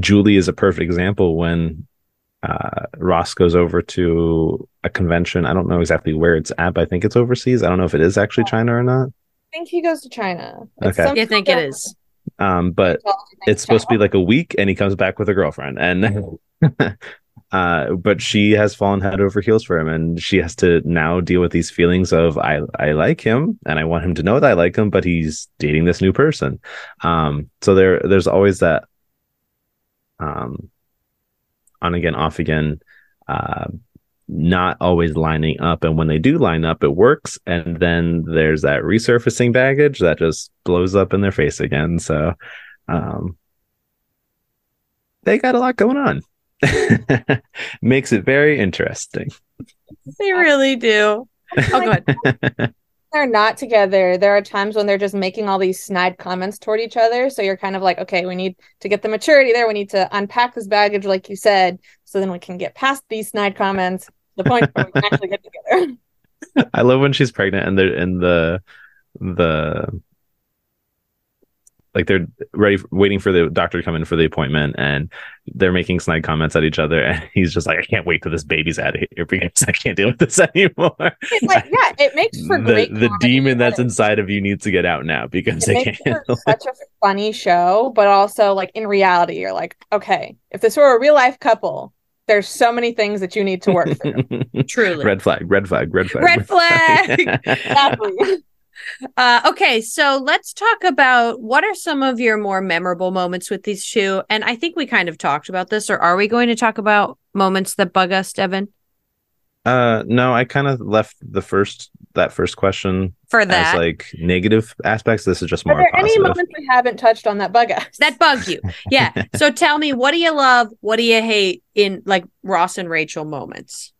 Julie is a perfect example when uh, Ross goes over to a convention. I don't know exactly where it's at, but I think it's overseas. I don't know if it is actually China or not. I think he goes to China. It's okay. You think it is. Um, but it's supposed to be like a week, and he comes back with a girlfriend, and uh, but she has fallen head over heels for him, and she has to now deal with these feelings of I I like him, and I want him to know that I like him, but he's dating this new person. Um, so there there's always that um, on again, off again, uh, not always lining up, and when they do line up, it works, and then there's that resurfacing baggage that just blows up in their face again. So um they got a lot going on. Makes it very interesting. They really do. Oh, good. They're not together. There are times when they're just making all these snide comments toward each other. So you're kind of like, okay, we need to get the maturity there. We need to unpack this baggage, like you said, so then we can get past these snide comments. The point where we can actually get together. I love when she's pregnant and they're in the the like they're ready, waiting for the doctor to come in for the appointment, and they're making snide comments at each other. And he's just like, I can't wait till this baby's out of here because I can't deal with this anymore. It's like, yeah, it makes for the, great. The demon that's inside of you needs to get out now because it they makes can't. For such a funny show, but also like in reality, you're like, okay, if this were a real life couple, there's so many things that you need to work through. Truly. Red flag, red flag, red flag. Red flag. Red flag. Exactly. Uh, okay, so let's talk about what are some of your more memorable moments with these two. And I think we kind of talked about this, or are we going to talk about moments that bug us, Devin? Uh, no, I kind of left the first that first question for that as like negative aspects. This is just more. Are there positive. Any moments we haven't touched on that bug us? That bug you, yeah. So tell me, what do you love? What do you hate in like Ross and Rachel moments?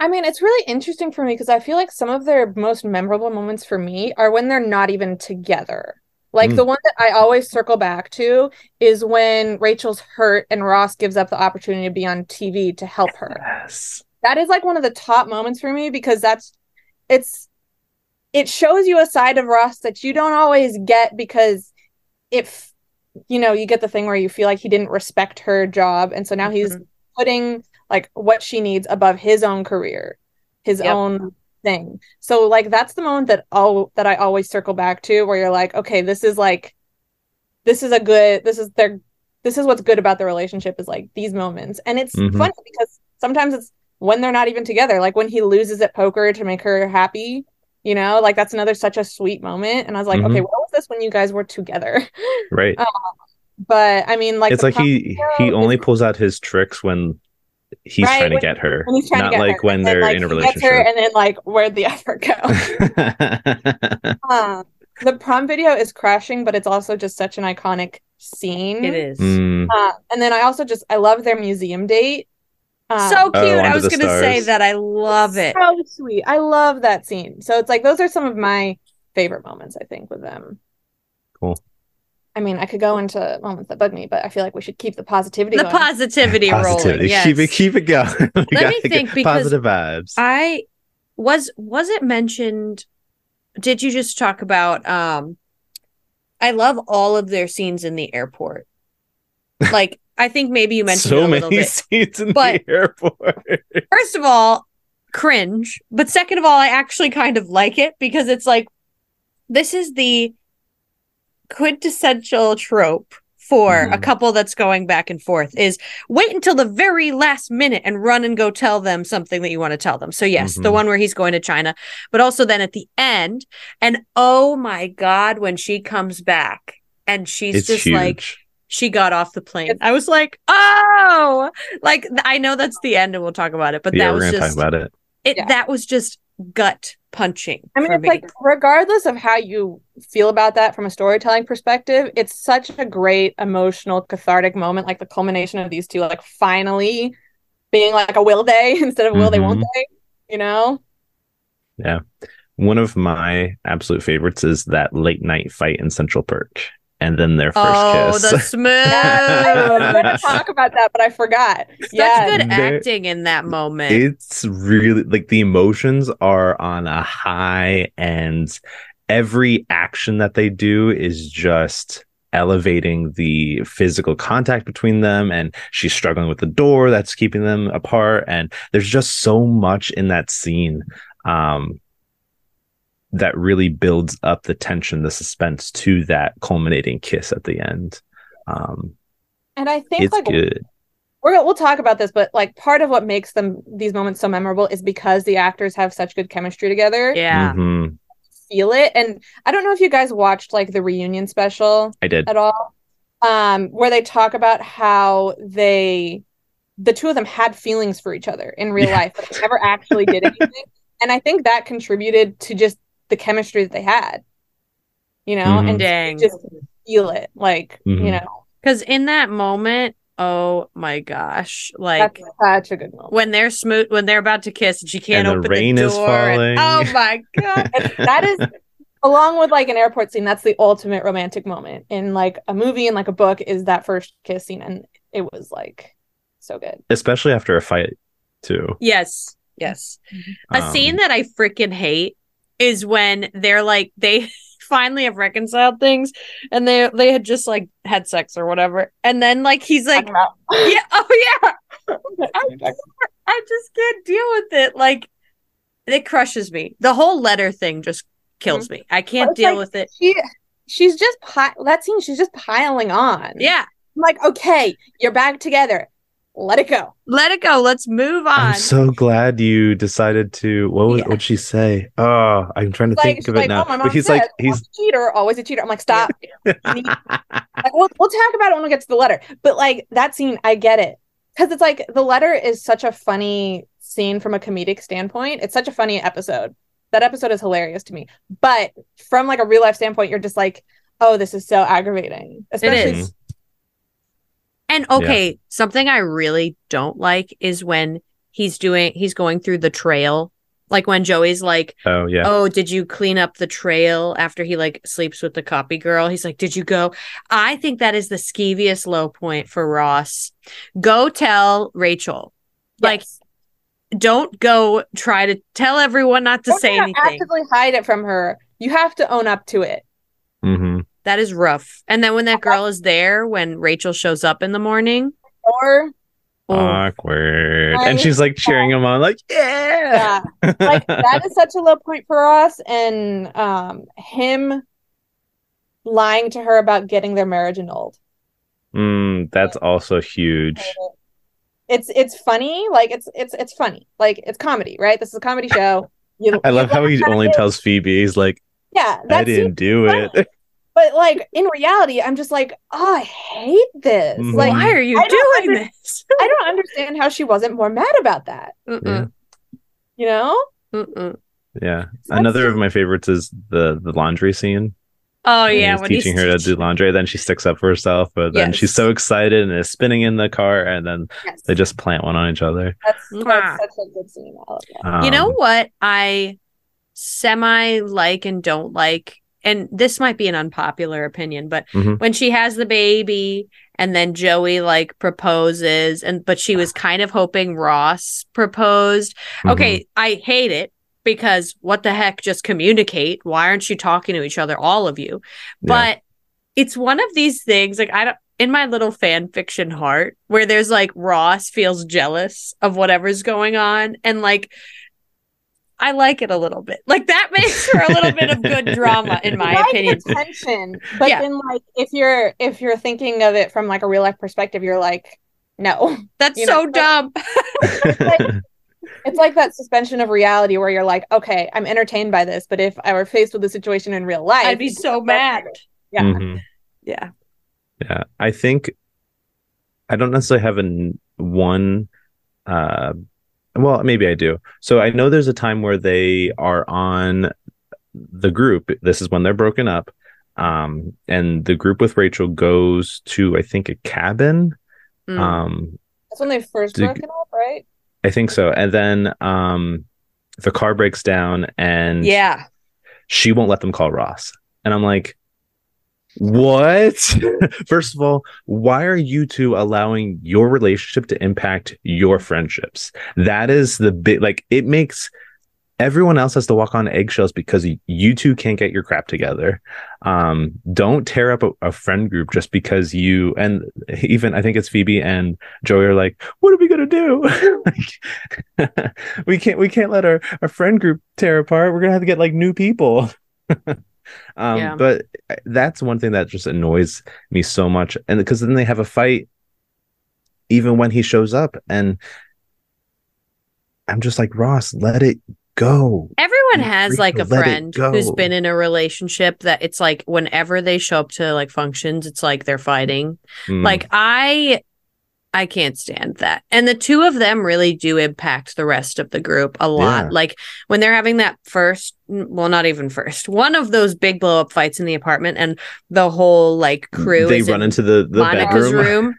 I mean, it's really interesting for me because I feel like some of their most memorable moments for me are when they're not even together. Like mm. the one that I always circle back to is when Rachel's hurt and Ross gives up the opportunity to be on T V to help her. Yes. That is like one of the top moments for me because that's it's it shows you a side of Ross that you don't always get because if, you know, you get the thing where you feel like he didn't respect her job. And so now mm-hmm. he's putting like what she needs above his own career, his yep. own thing. So like, that's the moment that all that I always circle back to where you're like, okay, this is like, this is a good, this is their, this is what's good about the relationship is like these moments. And it's mm-hmm. funny because sometimes it's when they're not even together, like when he loses at poker to make her happy, you know, like that's another, such a sweet moment. And I was like, mm-hmm. okay, what was this when you guys were together? Right. Um, but I mean, like, it's like he, he only pulls out his tricks when he's right, trying to when, get her not get like her. When and they're then, like, in a relationship her, and then like where'd the effort go. um, the prom video is crushing, but it's also just such an iconic scene. It is mm. uh, and then I also just I love their museum date. Um, so cute. Oh, I was gonna stars. Say that I love it. So sweet. I love that scene. So it's like those are some of my favorite moments I think with them. Cool. I mean, I could go into moments that bug me, but I feel like we should keep the positivity. The going. Positivity, positivity rolling. Yes. Keep it, keep it going. Let me think. Because positive vibes. I was was it mentioned? Did you just talk about? Um, I love all of their scenes in the airport. Like I think maybe you mentioned so it a many bit, scenes in but the airport. First of all, cringe. But second of all, I actually kind of like it because it's like, this is the quintessential trope for mm-hmm. a couple that's going back and forth is wait until the very last minute and run and go tell them something that you want to tell them. So yes, mm-hmm. the one where he's going to China, but also then at the end, and oh my God, when she comes back and she's it's just huge. Like, she got off the plane. I was like, oh, like I know that's the end and we'll talk about it, but yeah, that was just about it. It yeah. that was just gut punching. I mean, it's me. Like, regardless of how you feel about that from a storytelling perspective, it's such a great emotional cathartic moment, like the culmination of these two, like finally being like a will they instead of mm-hmm. will they won't they, you know? Yeah. One of my absolute favorites is that late night fight in Central Perk. And then their first oh, kiss. Oh, the smooth. I was going to talk about that, but I forgot. Such yes. good acting in that moment. It's really like the emotions are on a high, and every action that they do is just elevating the physical contact between them. And she's struggling with the door that's keeping them apart. And there's just so much in that scene. Um, that really builds up the tension, the suspense to that culminating kiss at the end. Um, and I think it's like, good. We're, we'll talk about this, but like part of what makes them these moments so memorable is because the actors have such good chemistry together. Yeah. Mm-hmm. Feel it. And I don't know if you guys watched like the reunion special. I did. At all. Um, where they talk about how they, the two of them had feelings for each other in real yeah. life, but they never actually did anything. And I think that contributed to just the chemistry that they had, you know, mm-hmm. and dang. Just feel it, like mm-hmm. you know, because in that moment, oh my gosh, like that's such a good moment when they're smooth, when they're about to kiss, and she can't and open the rain the door. Is falling. And, oh my god, that is along with like an airport scene. That's the ultimate romantic moment in like a movie and like a book is that first kiss scene, and it was like so good, especially after a fight too. Yes, yes, mm-hmm. a um, scene that I freaking hate. Is when they're like they finally have reconciled things and they they had just like had sex or whatever, and then like he's like yeah oh yeah I just, I just can't deal with it, like it crushes me. The whole letter thing just kills me. I can't deal like, with it. She she's just pi- that scene she's just piling on. Yeah, I'm like, okay, you're back together. Let it go. Let it go. Let's move on. I'm so glad you decided to. What would yeah. what'd she say? Oh, I'm trying to like, think of it like, now. Oh, but he's says, like, he's a cheater, always a cheater. I'm like, stop. like, we'll, we'll talk about it when we get to the letter. But like that scene, I get it because it's like the letter is such a funny scene from a comedic standpoint. It's such a funny episode. That episode is hilarious to me. But from like a real life standpoint, you're just like, oh, this is so aggravating. Especially. It is. And okay, yeah. something I really don't like is when he's doing, he's going through the trail. Like when Joey's like, oh, yeah. oh, did you clean up the trail after he like sleeps with the copy girl? He's like, did you go? I think that is the skeeviest low point for Ross. Go tell Rachel. Yes. Like, don't go try to tell everyone not to don't say anything. Actively hide it from her. You have to own up to it. Mm-hmm. That is rough. And then when that girl is there, when Rachel shows up in the morning. Or awkward. And she's like cheering him on, like, yeah. yeah. Like that is such a low point for us. And um, him lying to her about getting their marriage annulled. Mm, that's also huge. It's it's funny. Like it's it's it's funny. Like it's comedy, right? This is a comedy show. You, I love how he only tells Phoebe, he's like, yeah, I didn't do funny. It. But like in reality, I'm just like, oh, I hate this. Mm-hmm. Like, why are you I doing under- this? I don't understand how she wasn't more mad about that. Mm-mm. You know? Mm-mm. Yeah. So another of my favorites is the the laundry scene. Oh and yeah, he's when teaching he's her teaching. To do laundry, then she sticks up for herself, but then yes. she's so excited and is spinning in the car, and then yes. they just plant one on each other. That's, that's ah. such a good scene. I love that. Um, you know what I semi like and don't like. And this might be an unpopular opinion, but mm-hmm. when she has the baby and then Joey like proposes, and but she was kind of hoping Ross proposed. Mm-hmm. Okay, I hate it because what the heck, just communicate. Why aren't you talking to each other, all of you? But yeah. it's one of these things, like I don't in my little fan fiction heart, where there's like Ross feels jealous of whatever's going on, and like I like it a little bit. Like that makes for a little bit of good drama, in my like opinion. The tension, but yeah. then, like, if you're if you're thinking of it from like a real life perspective, you're like, no, that's you so know? dumb. it's, like, it's like that suspension of reality where you're like, okay, I'm entertained by this, but if I were faced with the situation in real life, I'd be so mad. Yeah, mm-hmm. yeah, yeah. I think I don't necessarily have an one. Uh, Well, maybe I do. So I know there's a time where they are on the group. This is when they're broken up. Um, and the group with Rachel goes to, I think, a cabin. Mm. Um, That's when they first to, broken up, right? I think so. And then um, the car breaks down and yeah, she won't let them call Ross. And I'm like, what? First of all, why are you two allowing your relationship to impact your friendships? That is the bit, like, it makes everyone else has to walk on eggshells because you two can't get your crap together. Um, don't tear up a, a friend group just because you, and even I think it's Phoebe and Joey are like, what are we gonna do? like, we can't we can't let our, our friend group tear apart. We're gonna have to get like new people. Um, yeah. But that's one thing that just annoys me so much, and because then they have a fight even when he shows up, and I'm just like, Ross, let it go. Everyone has like a friend who's been in a relationship that it's like whenever they show up to like functions, it's like they're fighting. Mm. Like I I can't stand that. And the two of them really do impact the rest of the group a lot. Yeah. Like when they're having that first, well, not even first, one of those big blow up fights in the apartment and the whole like crew. They is run in into the, the Monica's bedroom. room.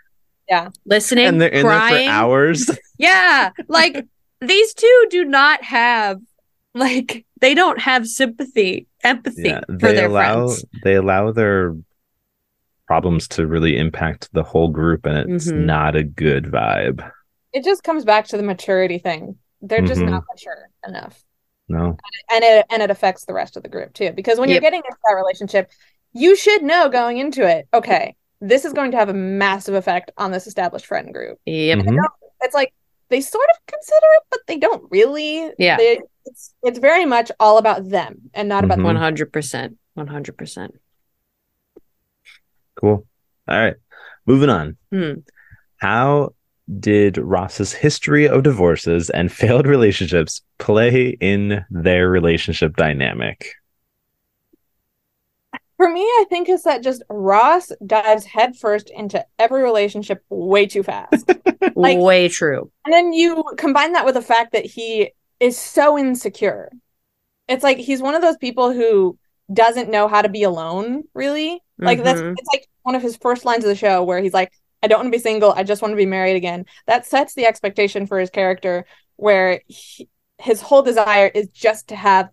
Yeah. Listening. And they're in crying. there for hours. Yeah. Like these two do not have like, they don't have sympathy, empathy yeah, for their allow, friends. They allow their problems to really impact the whole group, and it's mm-hmm. not a good vibe. It just comes back to the maturity thing. They're mm-hmm. just not mature enough. No. And it and it affects the rest of the group too, because when yep. you're getting into that relationship, you should know going into it, okay, this is going to have a massive effect on this established friend group. Yep. Mm-hmm. It's like they sort of consider it, but they don't really. Yeah. They, it's it's very much all about them and not about one hundred percent. One hundred percent. Cool. All right. Moving on. Mm. How did Ross's history of divorces and failed relationships play in their relationship dynamic? For me, I think it's that just Ross dives headfirst into every relationship way too fast. like, way true. And then you combine that with the fact that he is so insecure. It's like he's one of those people who doesn't know how to be alone, really. Like mm-hmm. that's it's like one of his first lines of the show where he's like, I don't want to be single, I just want to be married again. That sets the expectation for his character where he, his whole desire is just to have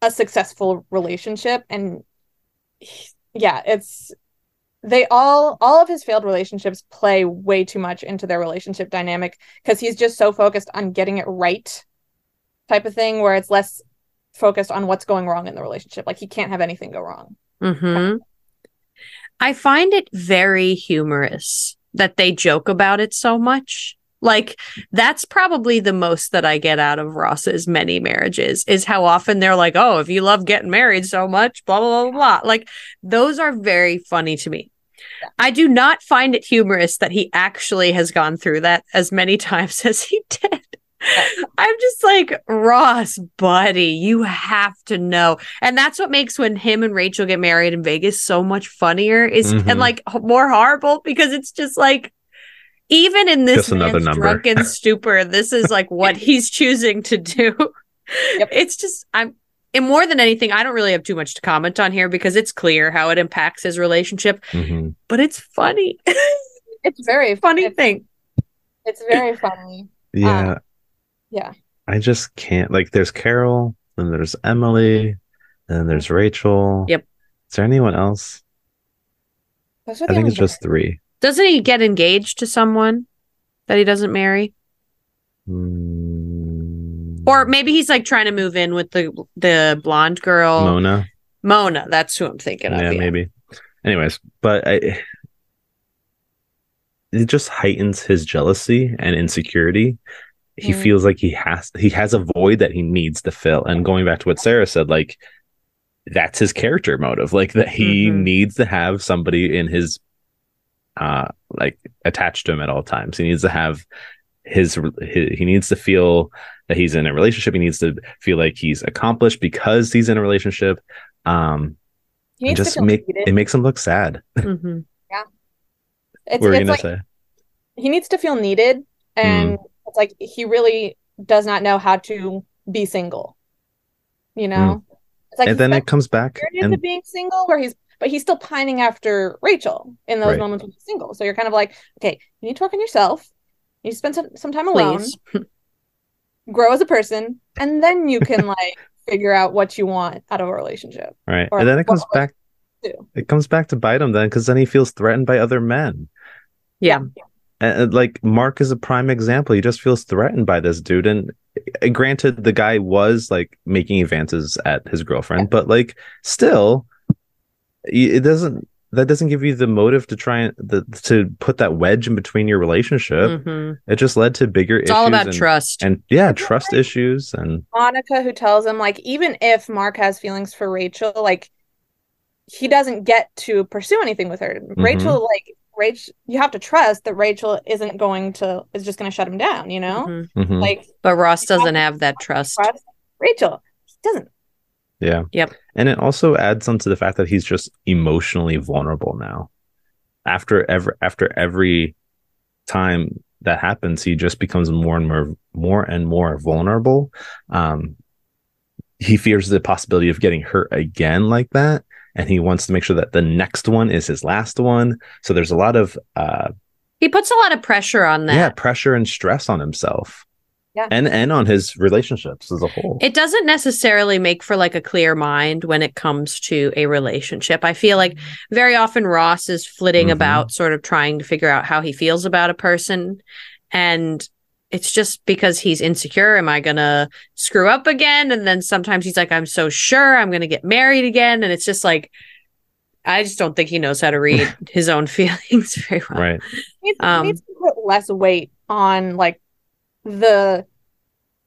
a successful relationship. And he, yeah, it's they all all of his failed relationships play way too much into their relationship dynamic because he's just so focused on getting it right type of thing where it's less focused on what's going wrong in the relationship. Like he can't have anything go wrong. Mm-hmm. I find it very humorous that they joke about it so much. Like, that's probably the most that I get out of Ross's many marriages is how often they're like, oh, if you love getting married so much, blah, blah, blah, blah. Like, those are very funny to me. I do not find it humorous that he actually has gone through that as many times as he did. I'm just like, Ross, buddy, you have to know. And that's what makes when him and Rachel get married in Vegas so much funnier is mm-hmm. and like more horrible, because it's just like, even in this man's drunken stupor, this is like what he's choosing to do. Yep. It's just, I'm, and more than anything, I don't really have too much to comment on here because it's clear how it impacts his relationship, mm-hmm. but it's funny. It's very funny it's, thing. It's very funny. Yeah. Um, Yeah, I just can't. Like, there's Carol, and there's Emily, and there's Rachel. Yep. Is there anyone else? I think it's just three. Doesn't he get engaged to someone that he doesn't marry? Mm. Or maybe he's like trying to move in with the the blonde girl, Mona. Mona, that's who I'm thinking yeah, of. Yeah, maybe. Anyways, but I, it just heightens his jealousy and insecurity. he mm. feels like he has he has a void that he needs to fill. And going back to what Sarah said, like, that's his character motive, like that he mm-hmm. needs to have somebody in his uh like attached to him at all times. He needs to have his, his he needs to feel that he's in a relationship. He needs to feel like he's accomplished because he's in a relationship. Um he needs just to make it. It makes him look sad. Mm-hmm. Yeah, it's, what were you gonna like, say? He needs to feel needed, and mm. it's like he really does not know how to be single, you know. Mm. It's like, and then it comes back into and... being single, where he's, but he's still pining after Rachel in those right. moments when he's single. So you're kind of like, okay, you need to work on yourself. You spend some, some time alone, grow as a person, and then you can like figure out what you want out of a relationship. Right, and then it comes back. It comes back to bite him then, because then he feels threatened by other men. Yeah, and like Mark is a prime example. He just feels threatened by this dude, and. Granted, the guy was like making advances at his girlfriend, yeah. but like still, it doesn't. That doesn't give you the motive to try and the, to put that wedge in between your relationship. Mm-hmm. It just led to bigger. It's issues all about and, trust, and yeah, trust like issues. And Monica, who tells him like, even if Mark has feelings for Rachel, like he doesn't get to pursue anything with her. Mm-hmm. Rachel, like. Rachel, you have to trust that Rachel isn't going to is just going to shut him down, you know. Mm-hmm. Mm-hmm. Like, but Ross doesn't have that trust. trust. Rachel he doesn't. Yeah. Yep. And it also adds on to the fact that he's just emotionally vulnerable now. After ever after every time that happens, he just becomes more and more more and more vulnerable. Um, he fears the possibility of getting hurt again like that. And he wants to make sure that the next one is his last one. So there's a lot of... Uh, he puts a lot of pressure on that. Yeah, pressure and stress on himself. Yeah. And, and on his relationships as a whole. It doesn't necessarily make for like a clear mind when it comes to a relationship. I feel like very often Ross is flitting mm-hmm. about, sort of trying to figure out how he feels about a person. And... it's just because he's insecure. Am I going to screw up again? And then sometimes he's like, I'm so sure I'm going to get married again. And it's just like, I just don't think he knows how to read his own feelings very well. Right. He um, needs to put less weight on like the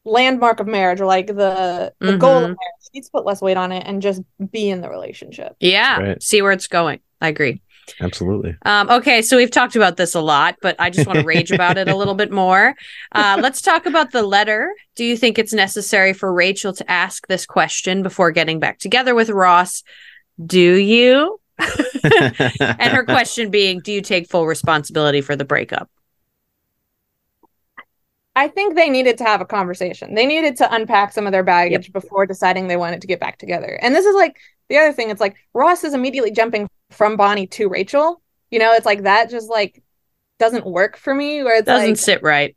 landmark of marriage or like the, the mm-hmm. goal of marriage. He needs to put less weight on it and just be in the relationship. Yeah. Right. See where it's going. I agree. Absolutely. Um, okay, so we've talked about this a lot, but I just want to rage about it a little bit more. Uh, let's talk about the letter. Do you think it's necessary for Rachel to ask this question before getting back together with Ross? Do you? And her question being, do you take full responsibility for the breakup? I think they needed to have a conversation. They needed to unpack some of their baggage yep. before deciding they wanted to get back together. And this is like the other thing. It's like Ross is immediately jumping from Bonnie to Rachel. You know, it's like that just like doesn't work for me. Where it doesn't like, sit right.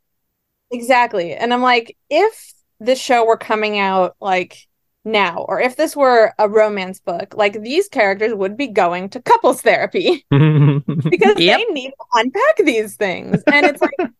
Exactly. And I'm like, if this show were coming out like now, or if this were a romance book, like these characters would be going to couples therapy because yep. they need to unpack these things. And it's like,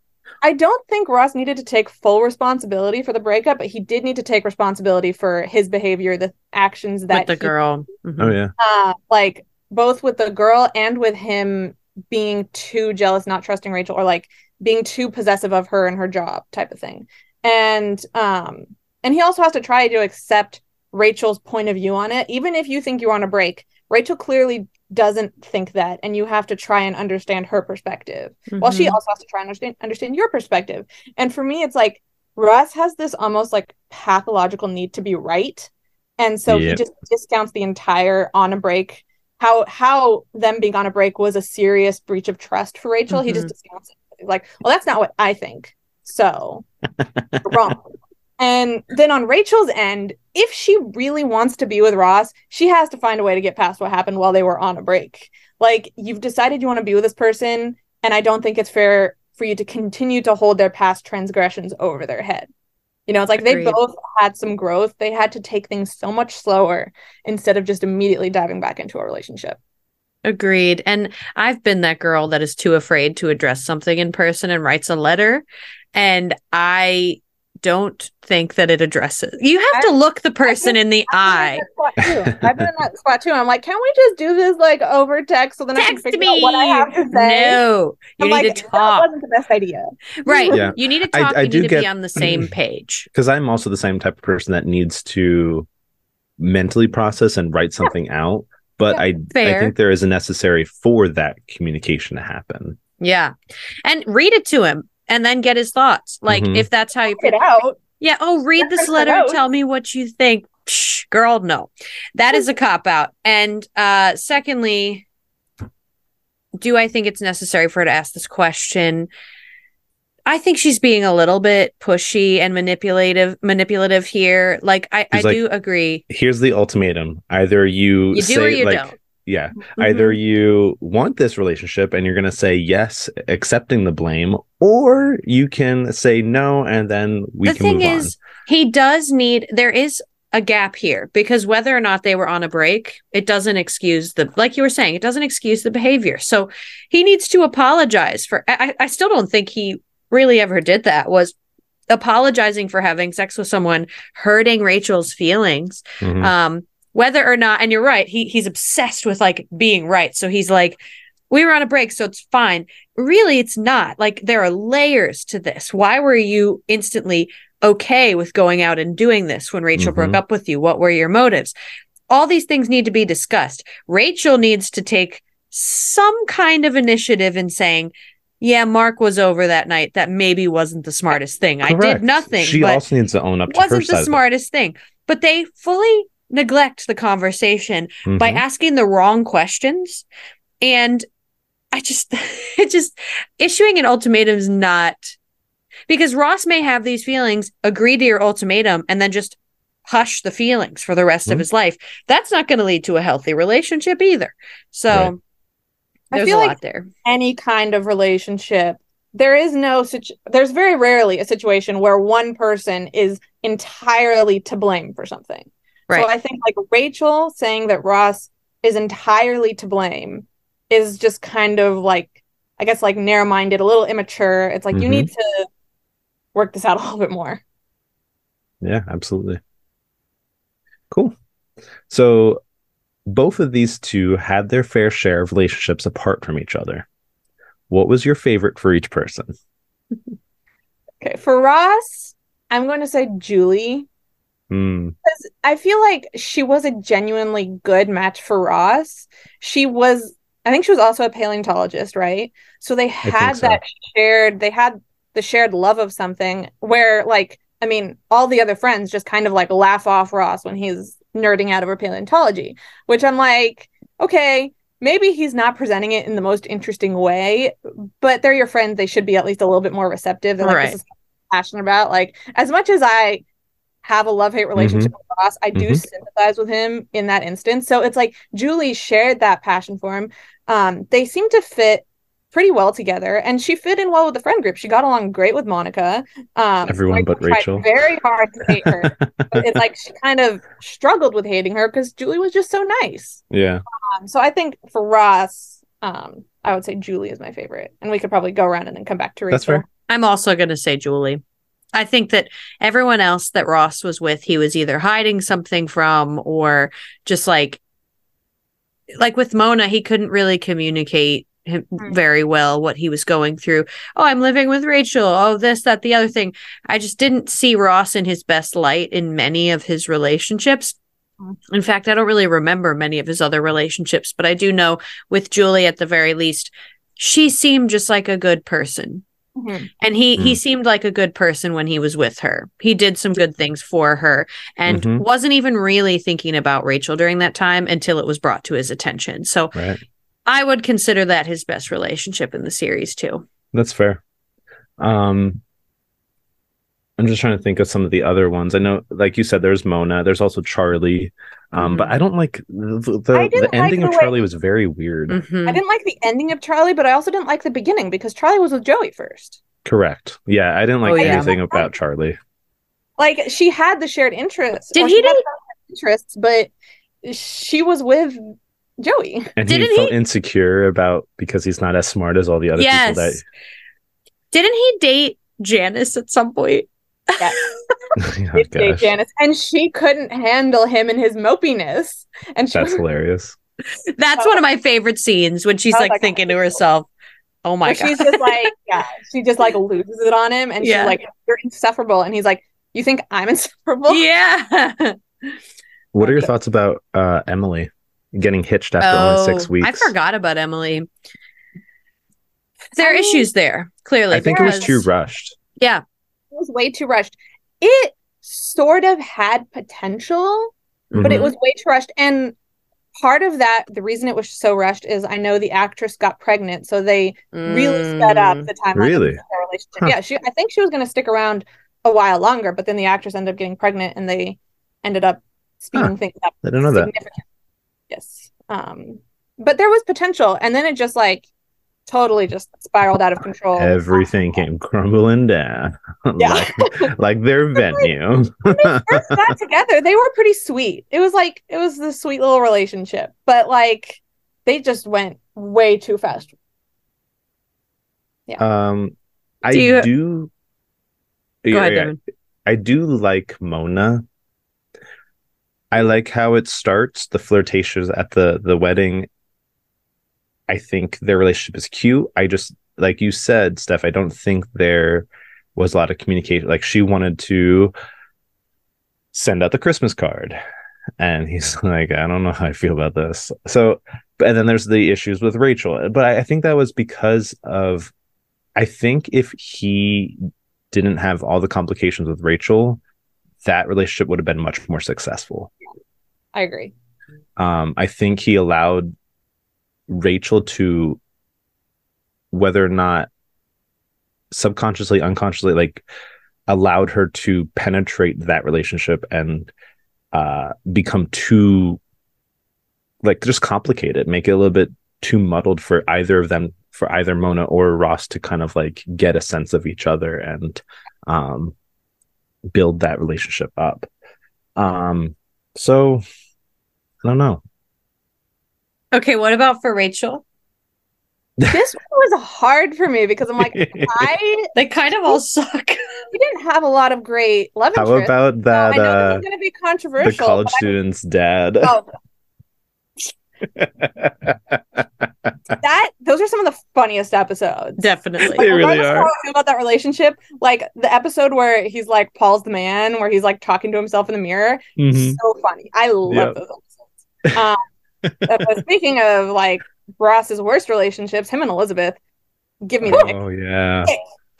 I don't think Ross needed to take full responsibility for the breakup, but he did need to take responsibility for his behavior, the actions that with the he, girl. Mm-hmm. Oh yeah. Uh, like both with the girl and with him being too jealous, not trusting Rachel, or like being too possessive of her and her job type of thing. And um, and he also has to try to accept Rachel's point of view on it. Even if you think you're on a break, Rachel clearly doesn't think that, and you have to try and understand her perspective mm-hmm. while she also has to try and understand understand your perspective. And for me, it's like Ross has this almost like pathological need to be right, and so yep. he just discounts the entire on a break, how how them being on a break was a serious breach of trust for Rachel. Mm-hmm. He just discounts it. He's like, well, that's not what I think, so you're wrong. And then on Rachel's end, if she really wants to be with Ross, she has to find a way to get past what happened while they were on a break. Like, you've decided you want to be with this person, and I don't think it's fair for you to continue to hold their past transgressions over their head. You know, it's like Agreed. They both had some growth. They had to take things so much slower instead of just immediately diving back into a relationship. Agreed. And I've been that girl that is too afraid to address something in person and writes a letter. And I... don't think that it addresses. You have I, to look the person in the eye. I've been in that spot too. And I'm like, can we just do this like over text so then text I can figure me. out what I have to say? No, you I'm need like, to talk. That wasn't the best idea. Right. Yeah. You need to talk. I, I you do need get, to be on the same page. Because I'm also the same type of person that needs to mentally process and write something yeah. out. But yeah. I, Fair. I think there is a necessary for that communication to happen. Yeah. And read it to him. And then get his thoughts. Like, mm-hmm. if that's how you put it out. Yeah. Oh, read this letter. Tell me what you think. Psh, girl, no. That is a cop-out. And uh, secondly, do I think it's necessary for her to ask this question? I think she's being a little bit pushy and manipulative manipulative here. Like, I, I like, do agree. Here's the ultimatum. Either you, you do say, or you like, don't. Yeah. Mm-hmm. Either you want this relationship and you're going to say yes, accepting the blame, or you can say no and then we the can move on. The thing is, he does need, there is a gap here because whether or not they were on a break, it doesn't excuse the, like you were saying, it doesn't excuse the behavior. So he needs to apologize for, I, I still don't think he really ever did that, was apologizing for having sex with someone, hurting Rachel's feelings. Mm-hmm. Um, Whether or not, and you're right, he he's obsessed with like being right. So he's like, we were on a break, so it's fine. Really, it's not. Like, there are layers to this. Why were you instantly okay with going out and doing this when Rachel mm-hmm. broke up with you? What were your motives? All these things need to be discussed. Rachel needs to take some kind of initiative in saying, yeah, Mark was over that night. That maybe wasn't the smartest thing. Correct. I did nothing. She but also needs to own up to her side. Wasn't the smartest thing. But they fully neglect the conversation mm-hmm. by asking the wrong questions. And I just, it just, issuing an ultimatum is not, because Ross may have these feelings, agree to your ultimatum, and then just hush the feelings for the rest mm-hmm. of his life. That's not going to lead to a healthy relationship either. So right. there's I feel a like lot there. Any kind of relationship, there is no, situ- there's very rarely a situation where one person is entirely to blame for something. Right. So I think like Rachel saying that Ross is entirely to blame is just kind of like, I guess like narrow-minded, a little immature. It's like, mm-hmm. you need to work this out a little bit more. Yeah, absolutely. Cool. So both of these two had their fair share of relationships apart from each other. What was your favorite for each person? Okay. For Ross, I'm going to say Julie. Because I feel like she was a genuinely good match for Ross. She was, I think she was also a paleontologist, right? So they had so. that shared, they had the shared love of something where, like, I mean, all the other friends just kind of like laugh off Ross when he's nerding out over paleontology, which I'm like, okay, maybe he's not presenting it in the most interesting way, but they're your friends. They should be at least a little bit more receptive. They're like, right. This is passionate about. Like, as much as I have a love-hate relationship mm-hmm. with Ross, I do mm-hmm. sympathize with him in that instance. So it's like Julie shared that passion for him. Um, they seem to fit pretty well together, and she fit in well with the friend group. She got along great with Monica. Um, Everyone Rachel but Rachel. Very hard to hate her. It's like she kind of struggled with hating her because Julie was just so nice. Yeah. Um, so I think for Ross, um, I would say Julie is my favorite, and we could probably go around and then come back to Rachel. That's fair. I'm also going to say Julie. I think that everyone else that Ross was with, he was either hiding something from or just like, like with Mona, he couldn't really communicate him very well what he was going through. Oh, I'm living with Rachel. Oh, this, that, the other thing. I just didn't see Ross in his best light in many of his relationships. In fact, I don't really remember many of his other relationships, but I do know with Julie, at the very least, she seemed just like a good person. Mm-hmm. And he, mm-hmm. he seemed like a good person when he was with her. He did some good things for her and mm-hmm. wasn't even really thinking about Rachel during that time until it was brought to his attention. So right. I would consider that his best relationship in the series, too. That's fair. Um, I'm just trying to think of some of the other ones. I know, like you said, there's Mona. There's also Charlie. Um, mm-hmm. But I don't like the, the, I the ending like the of Charlie way... was very weird. Mm-hmm. I didn't like the ending of Charlie, but I also didn't like the beginning because Charlie was with Joey first. Correct. Yeah, I didn't like oh, yeah. anything about Charlie. Like, she had the shared interests. Did well, he? Didn't... interests, but she was with Joey. And didn't he felt he... insecure about because he's not as smart as all the other yes. people. That didn't he date Janice at some point? Yeah. Oh, gosh. Janice. And she couldn't handle him and his mopiness. And she That's was, hilarious. That's oh, one of my favorite scenes when she's like, like thinking to herself, oh my so God. She's just like, yeah, she just like loses it on him and yeah. she's like, you're insufferable. And he's like, you think I'm insufferable? Yeah. What are your thoughts about uh, Emily getting hitched after oh, only six weeks? I forgot about Emily. There are I mean, issues there, clearly. I think because, it was too rushed. Yeah. It was way too rushed. It sort of had potential, mm-hmm. but it was way too rushed. And part of that, the reason it was so rushed is I know the actress got pregnant, so they mm. really sped up the timeline really? of their relationship. Huh. Yeah, she, I think she was going to stick around a while longer, but then the actress ended up getting pregnant and they ended up speeding huh. things up. I didn't know that. Yes. Um, but there was potential. And then it just like totally just spiraled out of control. Everything came crumbling down. Yeah. like, like their venue. When they first got together, they were pretty sweet. It was like, it was this sweet little relationship. But like, they just went way too fast. Yeah. Um, I do... You... do... Go ahead, Devin. I do like Mona. I like how it starts, the flirtations at the, the wedding. I think their relationship is cute. I just, like you said, Steph, I don't think there was a lot of communication. Like, she wanted to send out the Christmas card. And he's like, I don't know how I feel about this. So, and then there's the issues with Rachel. But I, I think that was because of, I think if he didn't have all the complications with Rachel, that relationship would have been much more successful. I agree. Um, I think he allowed Rachel to, whether or not subconsciously, unconsciously, like allowed her to penetrate that relationship and uh, become too, like just complicate it, make it a little bit too muddled for either of them, for either Mona or Ross to kind of like get a sense of each other and um, build that relationship up. Um, so I don't know. Okay, what about for Rachel? This one was hard for me because I'm like, I they kind of all suck. We didn't have a lot of great love interest. How about that? So I know uh, this is going to be controversial. The college student's I, dad. Oh. That those are some of the funniest episodes. Definitely, they really are. How I feel about that relationship, like the episode where he's like, Paul's the man, where he's like talking to himself in the mirror. Mm-hmm. So funny. I love yep. those episodes. Um, speaking of like Ross's worst relationships, him and Elizabeth, give me the oh nick. yeah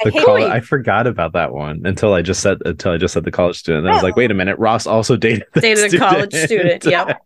I, the col- I forgot about that one until I just said until I just said the college student. I was like, wait a minute, Ross also dated dated student. a college student. Yeah.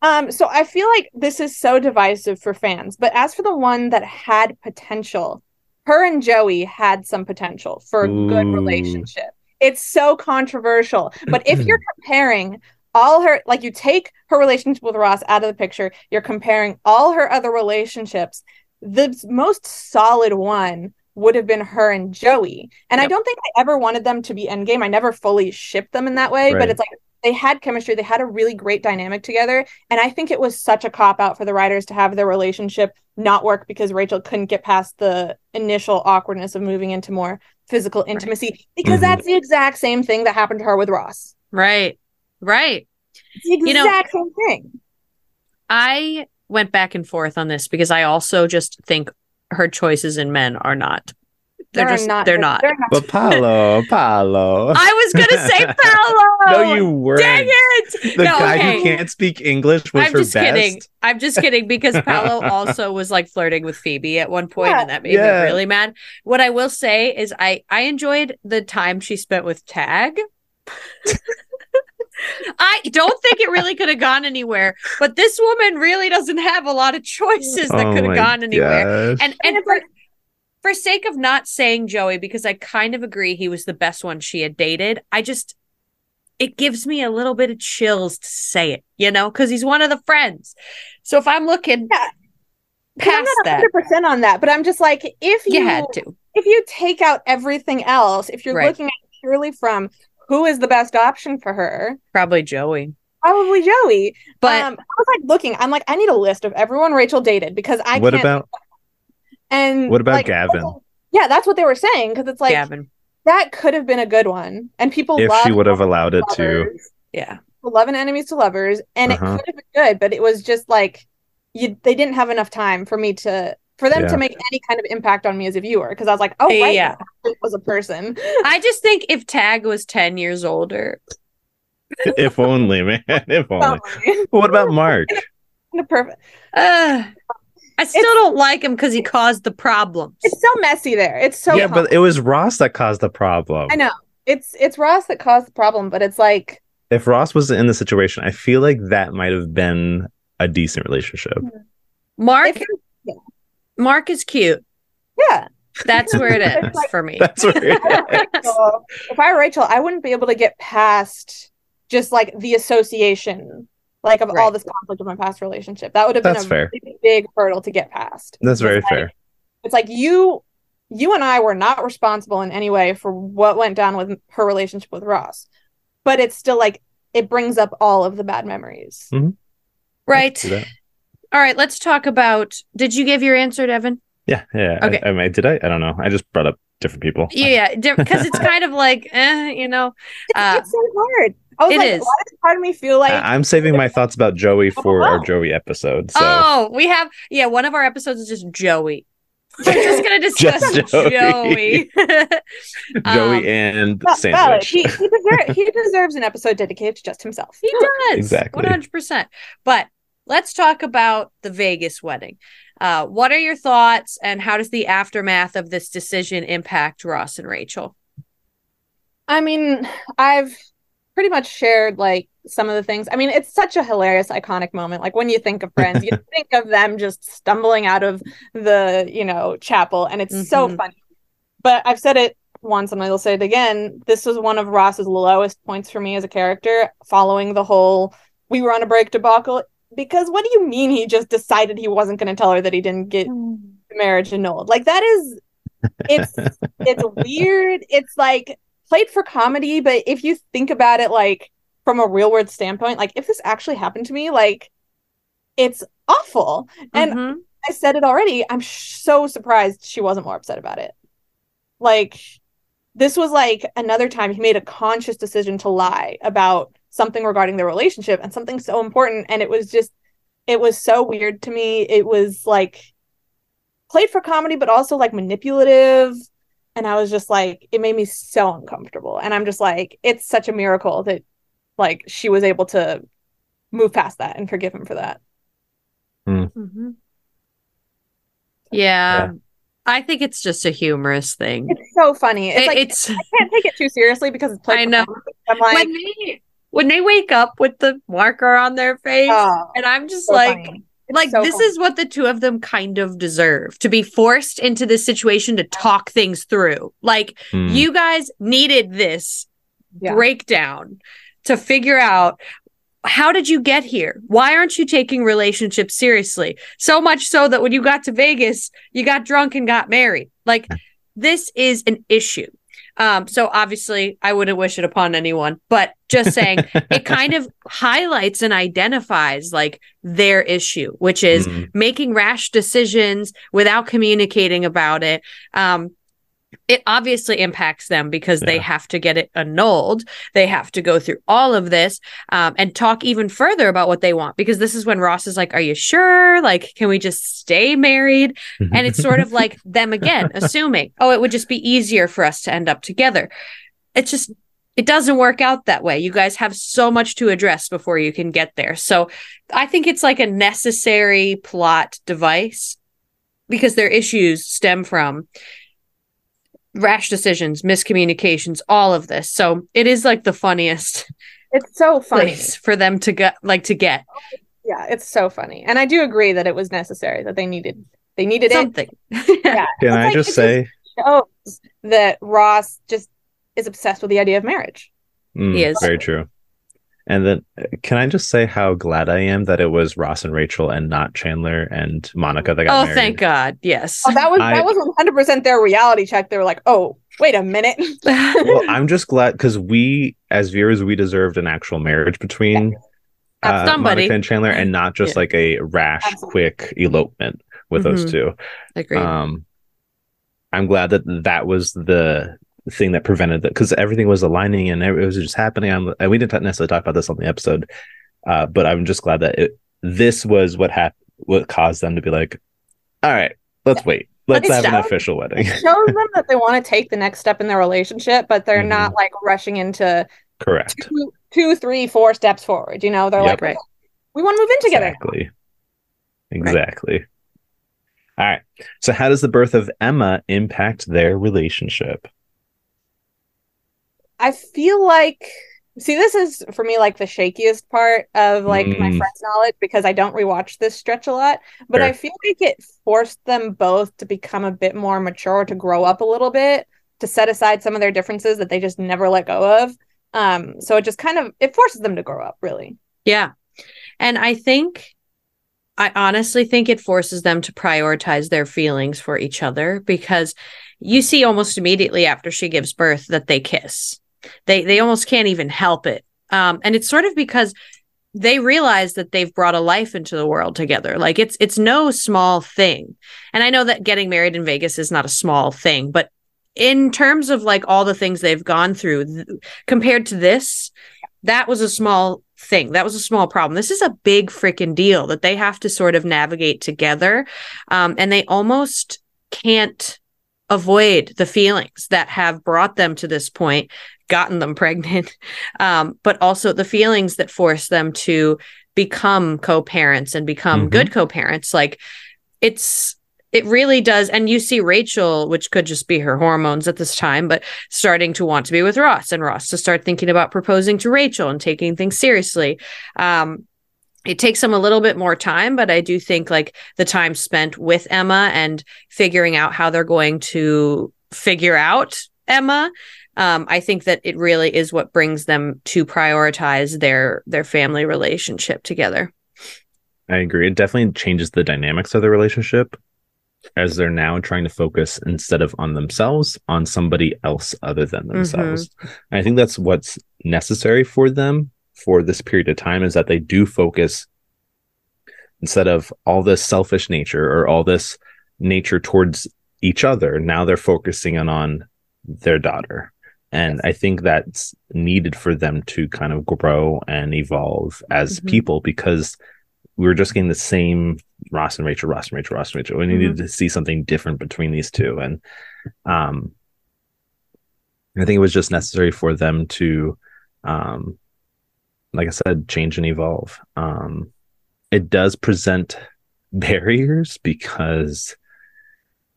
Um, so I feel like this is so divisive for fans, but as for the one that had potential, her and Joey had some potential for a Ooh. good relationship. It's so controversial, but if you're comparing all her, like you take her relationship with Ross out of the picture, you're comparing all her other relationships, the most solid one would have been her and Joey. And yep. I don't think I ever wanted them to be endgame. I never fully shipped them in that way, right. but it's like they had chemistry. They had a really great dynamic together. And I think it was such a cop-out for the writers to have their relationship not work because Rachel couldn't get past the initial awkwardness of moving into more physical intimacy right. because mm-hmm. that's the exact same thing that happened to her with Ross. Right. Right. It's the exact you know, same thing. I went back and forth on this because I also just think her choices in men are not They're, they're just, not. They're not. They're not. But Paolo, Paolo. I was going to say Paolo. No, you weren't. Dang it. The no, guy okay. who can't speak English was I'm her just best. Kidding. I'm just kidding because Paolo also was like flirting with Phoebe at one point yeah. and that made yeah. me really mad. What I will say is I, I enjoyed the time she spent with Tag. I don't think it really could have gone anywhere, but this woman really doesn't have a lot of choices that oh could have gone anywhere. Gosh. And and for For sake of not saying Joey, because I kind of agree he was the best one she had dated, I just, it gives me a little bit of chills to say it, you know, because he's one of the friends. So if I'm looking yeah. past that. I'm not one hundred percent that. on that, but I'm just like, if you, you had to. If you take out everything else, if you're right. looking at it purely from who is the best option for her. Probably Joey. Probably Joey. But um, I was like looking, I'm like, I need a list of everyone Rachel dated because I what can't. What about? And what about like, Gavin? Yeah, that's what they were saying because it's like Gavin. That could have been a good one. And people if love she would have allowed it to. Yeah. Love and Enemies to Lovers. And uh-huh. it could have been good, but it was just like you they didn't have enough time for me to for them yeah. to make any kind of impact on me as a viewer. Because I was like, oh right, yeah. it was a person. I just think if Tag was ten years older. If only, man. If only. What about March? Perfect. Uh, I still it's, don't like him because he caused the problems. It's so messy there. It's so yeah, complex. But it was Ross that caused the problem. I know it's it's Ross that caused the problem, but it's like if Ross was in the situation, I feel like that might have been a decent relationship. Mark, if, yeah. Mark is cute. Yeah, that's where it is like, for me. That's where it is. Rachel, if I were Rachel, I wouldn't be able to get past just like the association. Like of right. all this conflict of my past relationship, that would have been That's a fair. Really big hurdle to get past. That's very like, fair. It's like you, you and I were not responsible in any way for what went down with her relationship with Ross, but it's still like it brings up all of the bad memories. Mm-hmm. Right. All right. Let's talk about. Did you give your answer, Devin? Yeah. Yeah. Okay. I, I, did I? I don't know. I just brought up different people. Yeah. Because it's kind of like, eh, you know, it's, uh, it's so hard. I was it like, is. Why does part of me feel like... Uh, I'm saving my thoughts about Joey for oh, wow. our Joey episode. So. Oh, we have... Yeah, one of our episodes is just Joey. We're just going to discuss Joey. Joey, um, Joey and well, Sandwich. Well, he, he, deserves, he deserves an episode dedicated to just himself. He does. Exactly. one hundred percent. But let's talk about the Vegas wedding. Uh, what are your thoughts and how does the aftermath of this decision impact Ross and Rachel? I mean, I've... pretty much shared like some of the things. I mean, it's such a hilarious, iconic moment. Like when you think of Friends, you think of them just stumbling out of the, you know, chapel. And it's mm-hmm. so funny. But I've said it once and I'll say it again. This was one of Ross's lowest points for me as a character, following the whole we were on a break debacle. Because what do you mean he just decided he wasn't going to tell her that he didn't get mm. the marriage annulled? Like that is, it's it's weird. It's like, played for comedy, but if you think about it, like from a real world standpoint, like if this actually happened to me, like it's awful. And mm-hmm. I said it already. I'm sh- so surprised she wasn't more upset about it. Like this was like another time he made a conscious decision to lie about something regarding their relationship and something so important. And it was just, it was so weird to me. It was like played for comedy, but also like manipulative. And I was just like, it made me so uncomfortable. And I'm just like, it's such a miracle that like she was able to move past that and forgive him for that. Mm. Mm-hmm. Yeah. yeah. I think it's just a humorous thing. It's so funny. It's it, like it's... I can't take it too seriously because it's like I know. I'm like, when they when they wake up with the marker on their face, oh, and I'm just so like funny. It's like, so this funny. Is what the two of them kind of deserve, to be forced into this situation to talk things through. Like, mm. you guys needed this yeah. breakdown to figure out, how did you get here? Why aren't you taking relationships seriously? So much so that when you got to Vegas, you got drunk and got married. Like, this is an issue. Um, so obviously I wouldn't wish it upon anyone, but just saying it kind of highlights and identifies like their issue, which is mm-hmm. making rash decisions without communicating about it. Um, it obviously impacts them because yeah. they have to get it annulled. They have to go through all of this um, and talk even further about what they want, because this is when Ross is like, are you sure? Like, can we just stay married? And it's sort of like them again, assuming, oh, it would just be easier for us to end up together. It's just, it doesn't work out that way. You guys have so much to address before you can get there. So I think it's like a necessary plot device because their issues stem from rash decisions, miscommunications, all of this. So it is like the funniest. It's so funny for them to get, like to get. Yeah, it's so funny, and I do agree that it was necessary, that they needed they needed something. It. Yeah. Can it's I like just say just shows that Ross just is obsessed with the idea of marriage. Mm, he is very true. And then, can I just say how glad I am that it was Ross and Rachel and not Chandler and Monica that got oh, married? Oh, thank God! Yes, oh, that was I, that was one hundred percent their reality check. They were like, "Oh, wait a minute." Well, I'm just glad because we, as viewers, we deserved an actual marriage between yeah. uh, Monica and Chandler, and not just yeah. like a rash, Absolutely. quick elopement with mm-hmm. those two. Agreed. Um, I'm glad that that was the thing that prevented that, because everything was aligning and it was just happening. I'm, and we didn't necessarily talk about this on the episode, uh, but I'm just glad that it, this was what happened, what caused them to be like, all right, let's yeah. wait. Let's have an official wedding. It shows them that they want to take the next step in their relationship, but they're mm-hmm. not like rushing into correct two, two three, four steps forward. You know, they're yep. like, right. we want to move in together. Exactly. Exactly. Right. All right. So how does the birth of Emma impact their relationship? I feel like, see, this is for me like the shakiest part of like mm. my friend's knowledge, because I don't rewatch this stretch a lot, but sure. I feel like it forced them both to become a bit more mature, to grow up a little bit, to set aside some of their differences that they just never let go of. Um, so it just kind of, it forces them to grow up, really. Yeah. And I think, I honestly think it forces them to prioritize their feelings for each other, because you see almost immediately after she gives birth that they kiss. They they almost can't even help it. Um, and it's sort of because they realize that they've brought a life into the world together. Like it's it's no small thing. And I know that getting married in Vegas is not a small thing, but in terms of like all the things they've gone through th- compared to this, that was a small thing. That was a small problem. This is a big freaking deal that they have to sort of navigate together. Um, and they almost can't avoid the feelings that have brought them to this point, gotten them pregnant, um, but also the feelings that force them to become co-parents and become mm-hmm. good co-parents. Like it's, it really does. And you see Rachel, which could just be her hormones at this time, but starting to want to be with Ross, and Ross to start thinking about proposing to Rachel and taking things seriously. Um, it takes them a little bit more time, but I do think like the time spent with Emma and figuring out how they're going to figure out Emma, um, I think that it really is what brings them to prioritize their their family relationship together. I agree. It definitely changes the dynamics of the relationship, as they're now trying to focus, instead of on themselves, on somebody else other than themselves. Mm-hmm. And I think that's what's necessary for them for this period of time, is that they do focus, instead of all this selfish nature or all this nature towards each other, now they're focusing on, on their daughter. And I think that's needed for them to kind of grow and evolve as mm-hmm. people, because we were just getting the same Ross and Rachel, Ross and Rachel, Ross and Rachel. We mm-hmm. needed to see something different between these two. And um, I think it was just necessary for them to, um, like I said, change and evolve. Um, it does present barriers, because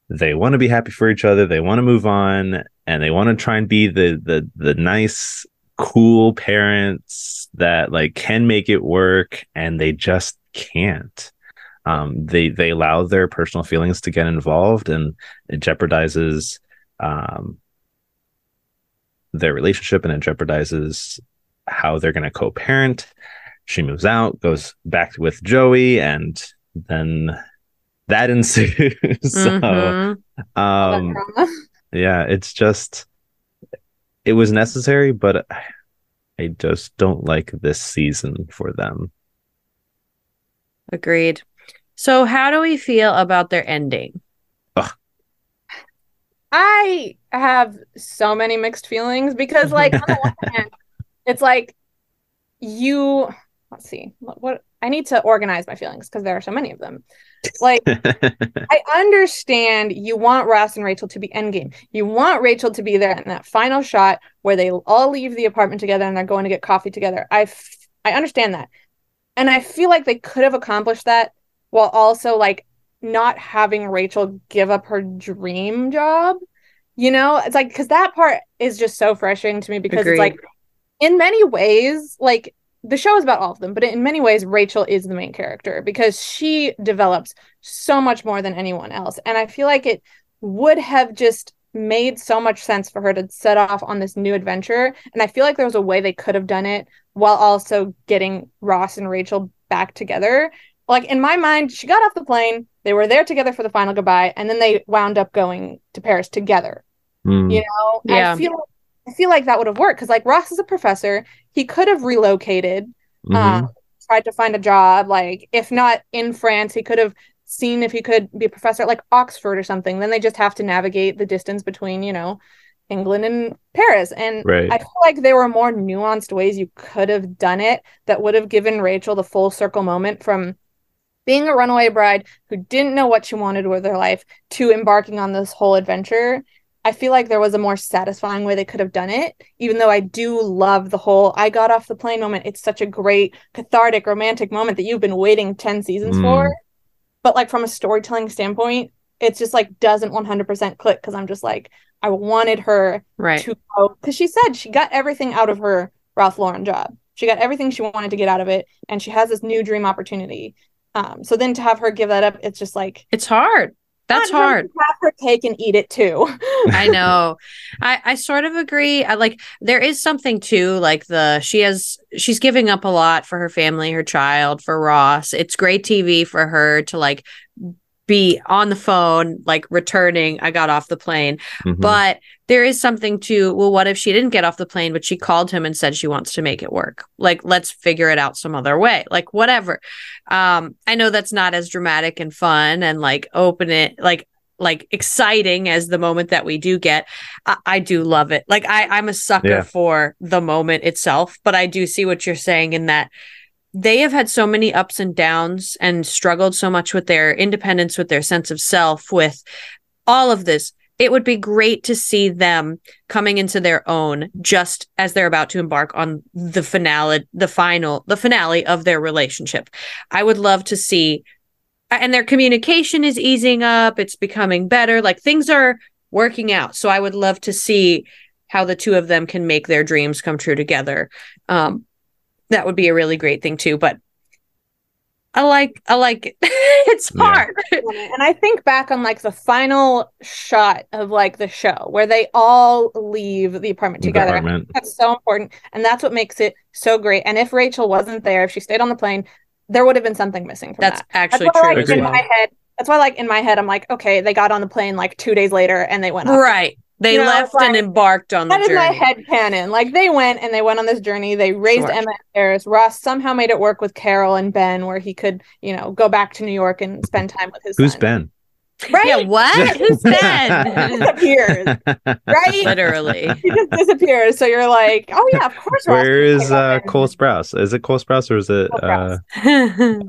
they want to be happy for each other. They want to move on, and they want to try and be the the the nice, cool parents that like can make it work, and they just can't. Um, they they allow their personal feelings to get involved, and it jeopardizes um, their relationship, and it jeopardizes how they're going to co-parent. She moves out, goes back with Joey, and then that ensues. Mm-hmm. So, um, yeah, it's just, it was necessary, but I just don't like this season for them. Agreed. So how do we feel about their ending? Ugh. I have so many mixed feelings, because like on the one hand, it's like you, let's see, what, what I need to organize my feelings, because there are so many of them. Like, I understand you want Ross and Rachel to be endgame. You want Rachel to be there in that final shot where they all leave the apartment together and they're going to get coffee together. I, f- I understand that. And I feel like they could have accomplished that while also like not having Rachel give up her dream job. You know, it's like, because that part is just so frustrating to me, because Agreed. It's like, in many ways, like, the show is about all of them, but in many ways, Rachel is the main character, because she develops so much more than anyone else. And I feel like it would have just made so much sense for her to set off on this new adventure. And I feel like there was a way they could have done it while also getting Ross and Rachel back together. Like, in my mind, she got off the plane, they were there together for the final goodbye, and then they wound up going to Paris together. Mm. You know? Yeah. I feel like I feel like that would have worked, because like Ross is a professor. He could have relocated, mm-hmm. um, tried to find a job. Like, if not in France, he could have seen if he could be a professor at like Oxford or something. Then they just have to navigate the distance between, you know, England and Paris. And right. I feel like there were more nuanced ways you could have done it that would have given Rachel the full circle moment from being a runaway bride who didn't know what she wanted with her life to embarking on this whole adventure. I feel like there was a more satisfying way they could have done it, even though I do love the whole I got off the plane moment. It's such a great, cathartic, romantic moment that you've been waiting ten seasons mm. for. But like from a storytelling standpoint, it's just like doesn't one hundred percent click because I'm just like, I wanted her right. to go. Because she said she got everything out of her Ralph Lauren job. She got everything she wanted to get out of it. And she has this new dream opportunity. Um, so then to have her give that up, it's just like. It's hard. That's hard. Have her cake and eat it too. I know. I, I sort of agree. I like there is something too, like the she has she's giving up a lot for her family, her child, for Ross. It's great T V for her to like be on the phone, like returning. I got off the plane, mm-hmm. but there is something to, well, what if she didn't get off the plane, but she called him and said she wants to make it work? Like, let's figure it out some other way, like whatever. Um, I know that's not as dramatic and fun and like open it, like, like exciting as the moment that we do get. I, I do love it. Like I, I'm a sucker yeah. for the moment itself, but I do see what you're saying in that they have had so many ups and downs and struggled so much with their independence, with their sense of self, with all of this. It would be great to see them coming into their own just as they're about to embark on the finale, the final, the finale of their relationship. I would love to see, and their communication is easing up. It's becoming better. Like things are working out. So I would love to see how the two of them can make their dreams come true together. Um, That would be a really great thing too, but I like I like it. It's hard. Yeah. And I think back on like the final shot of like the show where they all leave the apartment together. The apartment. That's so important, and that's what makes it so great. And if Rachel wasn't there, if she stayed on the plane, there would have been something missing from that's that. That's actually that's why, true. Like, in my head, that's why, like in my head, I'm like, okay, they got on the plane like two days later, and they went off. Right. They you left know, like, and embarked on the journey. That is my headcanon. Like, they went and they went on this journey. They raised sure. Emma and Paris. Ross somehow made it work with Carol and Ben where he could, you know, go back to New York and spend time with his Who's son. Ben? Right? Yeah, what? Who's Ben? He disappears. Right? Literally. He just disappears. So you're like, oh, yeah, of course. Ross where is uh, Cole Sprouse? Is it Cole Sprouse or is it... Cole uh,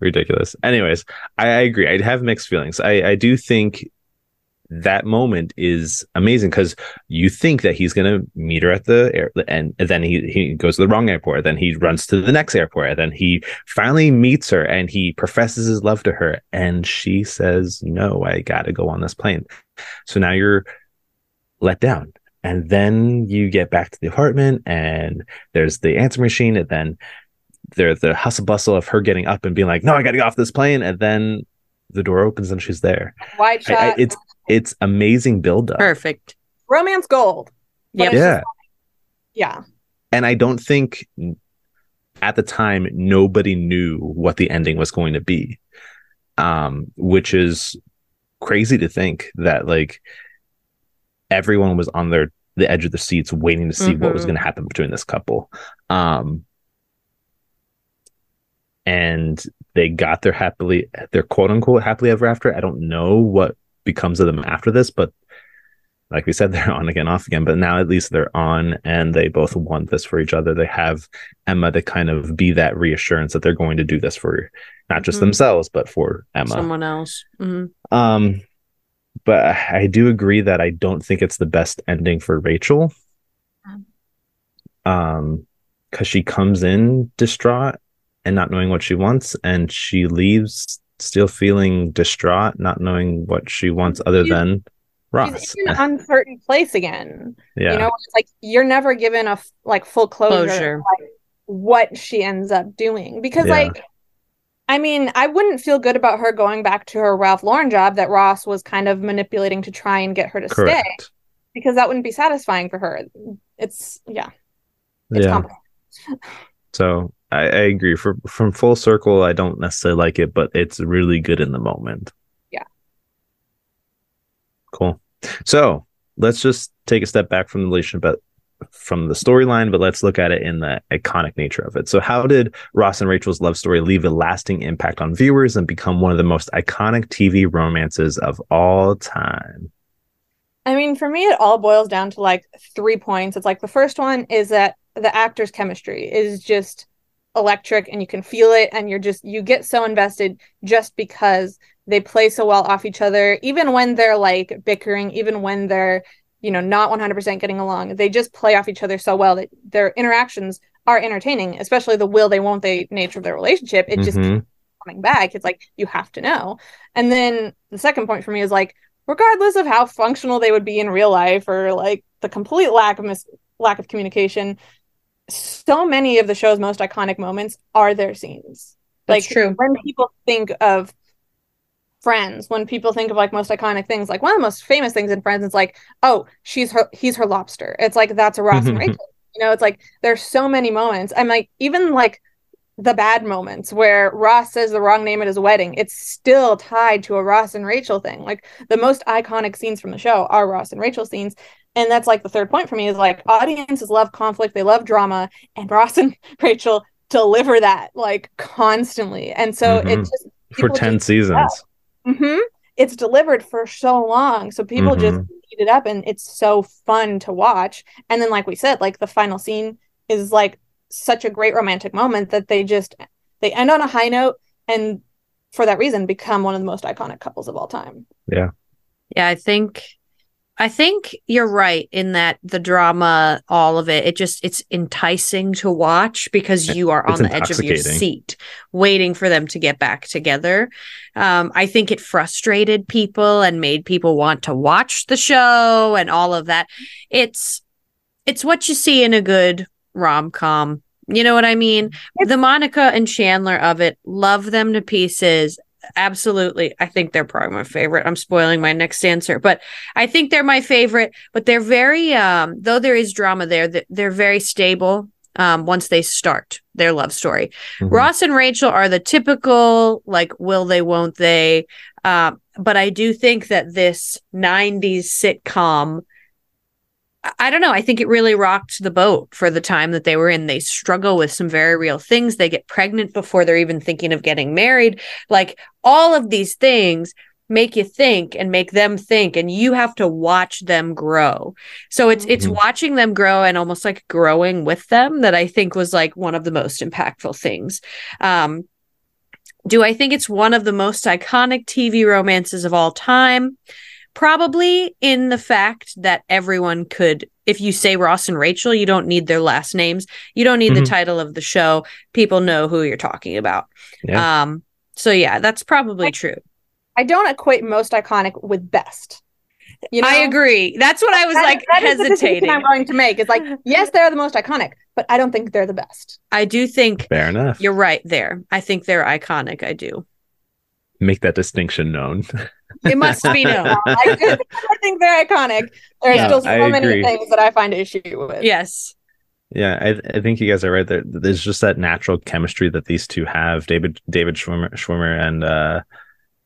ridiculous. Anyways, I, I agree. I have mixed feelings. I, I do think... that moment is amazing because you think that he's going to meet her at the air, and then he, he goes to the wrong airport. Then he runs to the next airport. Then he finally meets her and he professes his love to her. And she says, no, I got to go on this plane. So now you're let down. And then you get back to the apartment and there's the answer machine. And then there's the hustle bustle of her getting up and being like, no, I got to get off this plane. And then the door opens and she's there. Wide shot. I, I, it's, It's amazing buildup. Perfect. Romance gold. Yep. Yeah. Like, yeah. And I don't think at the time, nobody knew what the ending was going to be, um, which is crazy to think that like everyone was on their the edge of the seats waiting to see mm-hmm. what was going to happen between this couple. Um, and they got their happily, their quote unquote happily ever after. I don't know what becomes of them after this, but like we said, they're on again, off again, but now at least they're on and they both want this for each other. They have Emma to kind of be that reassurance that they're going to do this for not just mm-hmm. themselves, but for Emma. Someone else. Mm-hmm. Um, but I do agree that I don't think it's the best ending for Rachel. Um, because she comes in distraught and not knowing what she wants, and she leaves still feeling distraught, not knowing what she wants other she's, than Ross. She's in an uncertain place again. Yeah. You know, it's like you're never given a f- like full closure, closure. Of, like, what she ends up doing. Because yeah. like, I mean, I wouldn't feel good about her going back to her Ralph Lauren job that Ross was kind of manipulating to try and get her to Correct. stay, because that wouldn't be satisfying for her. It's yeah. It's yeah. complex. So I, I agree. For, from full circle, I don't necessarily like it, but it's really good in the moment. Yeah. Cool. So let's just take a step back from the relation, but from the storyline, but let's look at it in the iconic nature of it. So how did Ross and Rachel's love story leave a lasting impact on viewers and become one of the most iconic T V romances of all time? I mean, for me, it all boils down to like three points. It's like the first one is that the actor's chemistry is just electric and you can feel it. And you're just, you get so invested just because they play so well off each other, even when they're like bickering, even when they're, you know, not one hundred percent getting along. They just play off each other so well that their interactions are entertaining, especially the will they won't they nature of their relationship. It mm-hmm. just keeps coming back. It's like, you have to know. And then the second point for me is like, regardless of how functional they would be in real life or like the complete lack of mis- lack of communication, so many of the show's most iconic moments are their scenes. That's like true. When people think of Friends, when people think of like most iconic things, like one of the most famous things in Friends, it's like, oh, she's her, he's her lobster. It's like, that's a Ross and Rachel. You know, it's like, there's so many moments. I'm like, even like the bad moments where Ross says the wrong name at his wedding, it's still tied to a Ross and Rachel thing. Like the most iconic scenes from the show are Ross and Rachel scenes. And that's like the third point for me is like, audiences love conflict, they love drama, and Ross and Rachel deliver that like constantly. And so mm-hmm. it just for ten seasons. Mm-hmm. It's delivered for so long. So people mm-hmm. just eat it up, and it's so fun to watch. And then like we said, like the final scene is like such a great romantic moment that they just they end on a high note, and for that reason become one of the most iconic couples of all time. Yeah. Yeah, I think I think you're right in that the drama, all of it, it just it's enticing to watch because you are on the edge of your seat waiting for them to get back together. Um, I think it frustrated people and made people want to watch the show and all of that. It's it's what you see in a good rom-com. You know what I mean? The Monica and Chandler of it, love them to pieces. Absolutely. I think they're probably my favorite. I'm spoiling my next answer, but I think they're my favorite. But they're very, um, though there is drama there, they're, they're very stable um, once they start their love story. Mm-hmm. Ross and Rachel are the typical, like, will they, won't they? Uh, but I do think that this nineties sitcom, I don't know. I think it really rocked the boat for the time that they were in. They struggle with some very real things. They get pregnant before they're even thinking of getting married. Like all of these things make you think and make them think, and you have to watch them grow. So it's, it's watching them grow and almost like growing with them that I think was like one of the most impactful things. Um, do I think it's one of the most iconic T V romances of all time? Probably in the fact that everyone could, if you say Ross and Rachel, you don't need their last names. You don't need mm-hmm. the title of the show. People know who you're talking about. Yeah. Um, so, yeah, that's probably I, true. I don't equate most iconic with best. You know? I agree. That's what I was that, like that hesitating. I'm going to make. It's like, yes, they're the most iconic, but I don't think they're the best. I do think. Fair enough. You're right there. I think they're iconic. I do. Make that distinction known. It must be known. I think they're iconic. There are yeah, still so many things that I find issue with. Yes. Yeah, I, I think you guys are right there. There's just that natural chemistry that these two have. David David Schwimmer, Schwimmer and uh,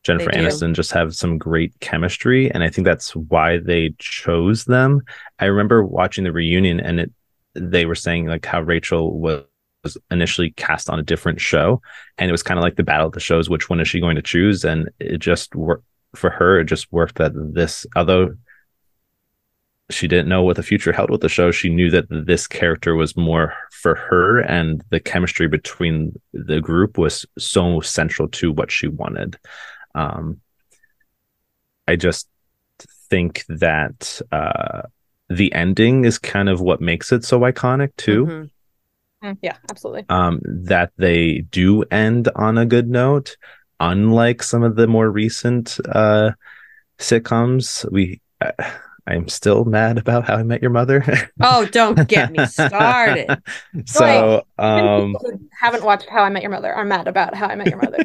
Jennifer Aniston just have some great chemistry, and I think that's why they chose them. I remember watching the reunion, and it they were saying like how Rachel was. was initially cast on a different show, and it was kind of like the battle of the shows, which one is she going to choose? And it just worked for her. It just worked that this, although she didn't know what the future held with the show, she knew that this character was more for her, and the chemistry between the group was so central to what she wanted. Um, I just think that uh, the ending is kind of what makes it so iconic too. Mm-hmm. Yeah, absolutely. Um, that they do end on a good note, unlike some of the more recent uh, sitcoms. We, uh, I'm still mad about How I Met Your Mother. Oh, don't get me started. So, like, um, people who haven't watched How I Met Your Mother are mad about How I Met Your Mother.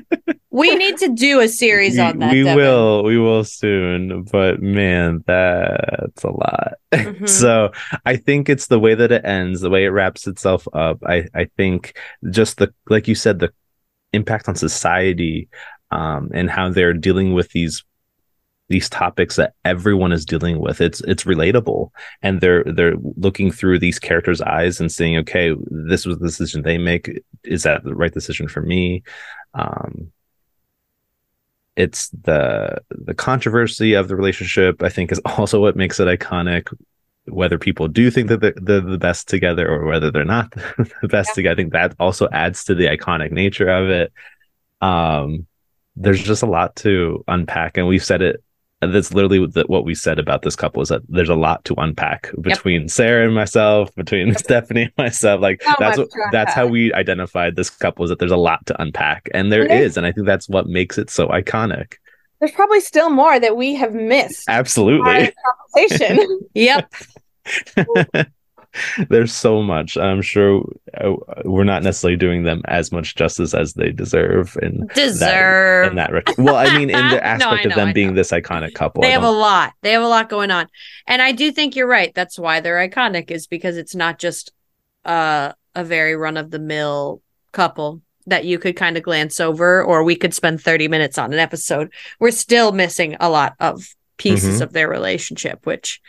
We need to do a series on that. We Devin. will, we will soon. But man, that's a lot. Mm-hmm. So I think it's the way that it ends, the way it wraps itself up. I, I think just the, like you said, the impact on society um, and how they're dealing with these these topics that everyone is dealing with. It's it's relatable, and they're they're looking through these characters' eyes and saying, okay, this was the decision they make. Is that the right decision for me? Um, It's the the controversy of the relationship, I think, is also what makes it iconic. Whether people do think that they're the best together or whether they're not the best yeah. together, I think that also adds to the iconic nature of it. Um, there's just a lot to unpack, and we've said it. That's literally what we said about this couple, is that there's a lot to unpack between yep. Sarah and myself, between yep. Stephanie and myself. Like so that's what, that's how we identified this couple, is that there's a lot to unpack, and there is, and I think that's what makes it so iconic. There's probably still more that we have missed. Absolutely. Conversation. Yep. There's so much. I'm sure we're not necessarily doing them as much justice as they deserve. And deserve. That, in that rec- well, I mean, in the aspect no, know, of them being this iconic couple. They I have don't... a lot. They have a lot going on. And I do think you're right. That's why they're iconic, is because it's not just uh, a very run-of-the-mill couple that you could kind of glance over, or we could spend thirty minutes on an episode. We're still missing a lot of pieces mm-hmm. of their relationship, which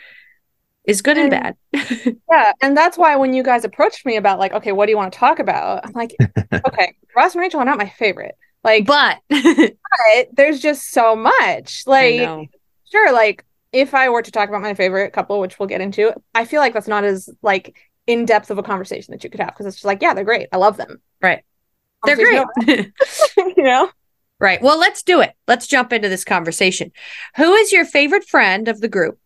is good and, and bad. Yeah. And that's why when you guys approached me about like, okay, what do you want to talk about? I'm like, okay, Ross and Rachel are not my favorite. Like, but, but there's just so much. Like, sure. Like if I were to talk about my favorite couple, which we'll get into, I feel like that's not as like in depth of a conversation that you could have. 'Cause it's just like, yeah, they're great. I love them. Right. They're great. You know? Right. Well, let's do it. Let's jump into this conversation. Who is your favorite friend of the group?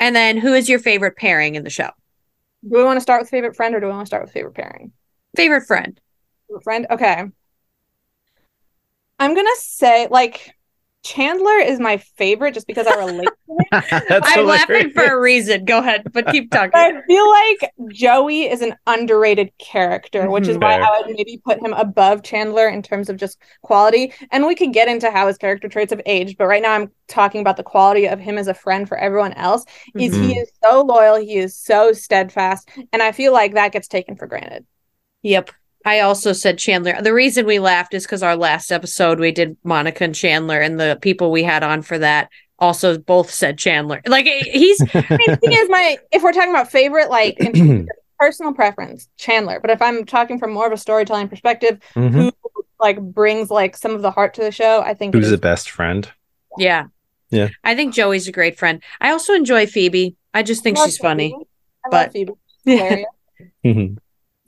And then who is your favorite pairing in the show? Do we want to start with favorite friend, or do we want to start with favorite pairing? Favorite friend. Favorite friend? Okay. I'm going to say, like, Chandler is my favorite just because I relate to him. That's I'm hilarious. Laughing for a reason. Go ahead, but keep talking. I feel like Joey is an underrated character, which is Fair. Why I would maybe put him above Chandler in terms of just quality. And we could get into how his character traits have aged, but right now I'm talking about the quality of him as a friend for everyone else. He's, mm-hmm. He is so loyal. He is so steadfast. And I feel like that gets taken for granted. Yep. I also said Chandler. The reason we laughed is because our last episode we did Monica and Chandler, and the people we had on for that also both said Chandler. Like he's, I mean, the thing is, my if we're talking about favorite, like in personal preference, Chandler. But if I'm talking from more of a storytelling perspective, mm-hmm. who like brings like some of the heart to the show, I think who's the best friend? Yeah, yeah. I think Joey's a great friend. I also enjoy Phoebe. I just think I she's Phoebe. funny. I but... love Phoebe. She's hilarious. mm-hmm.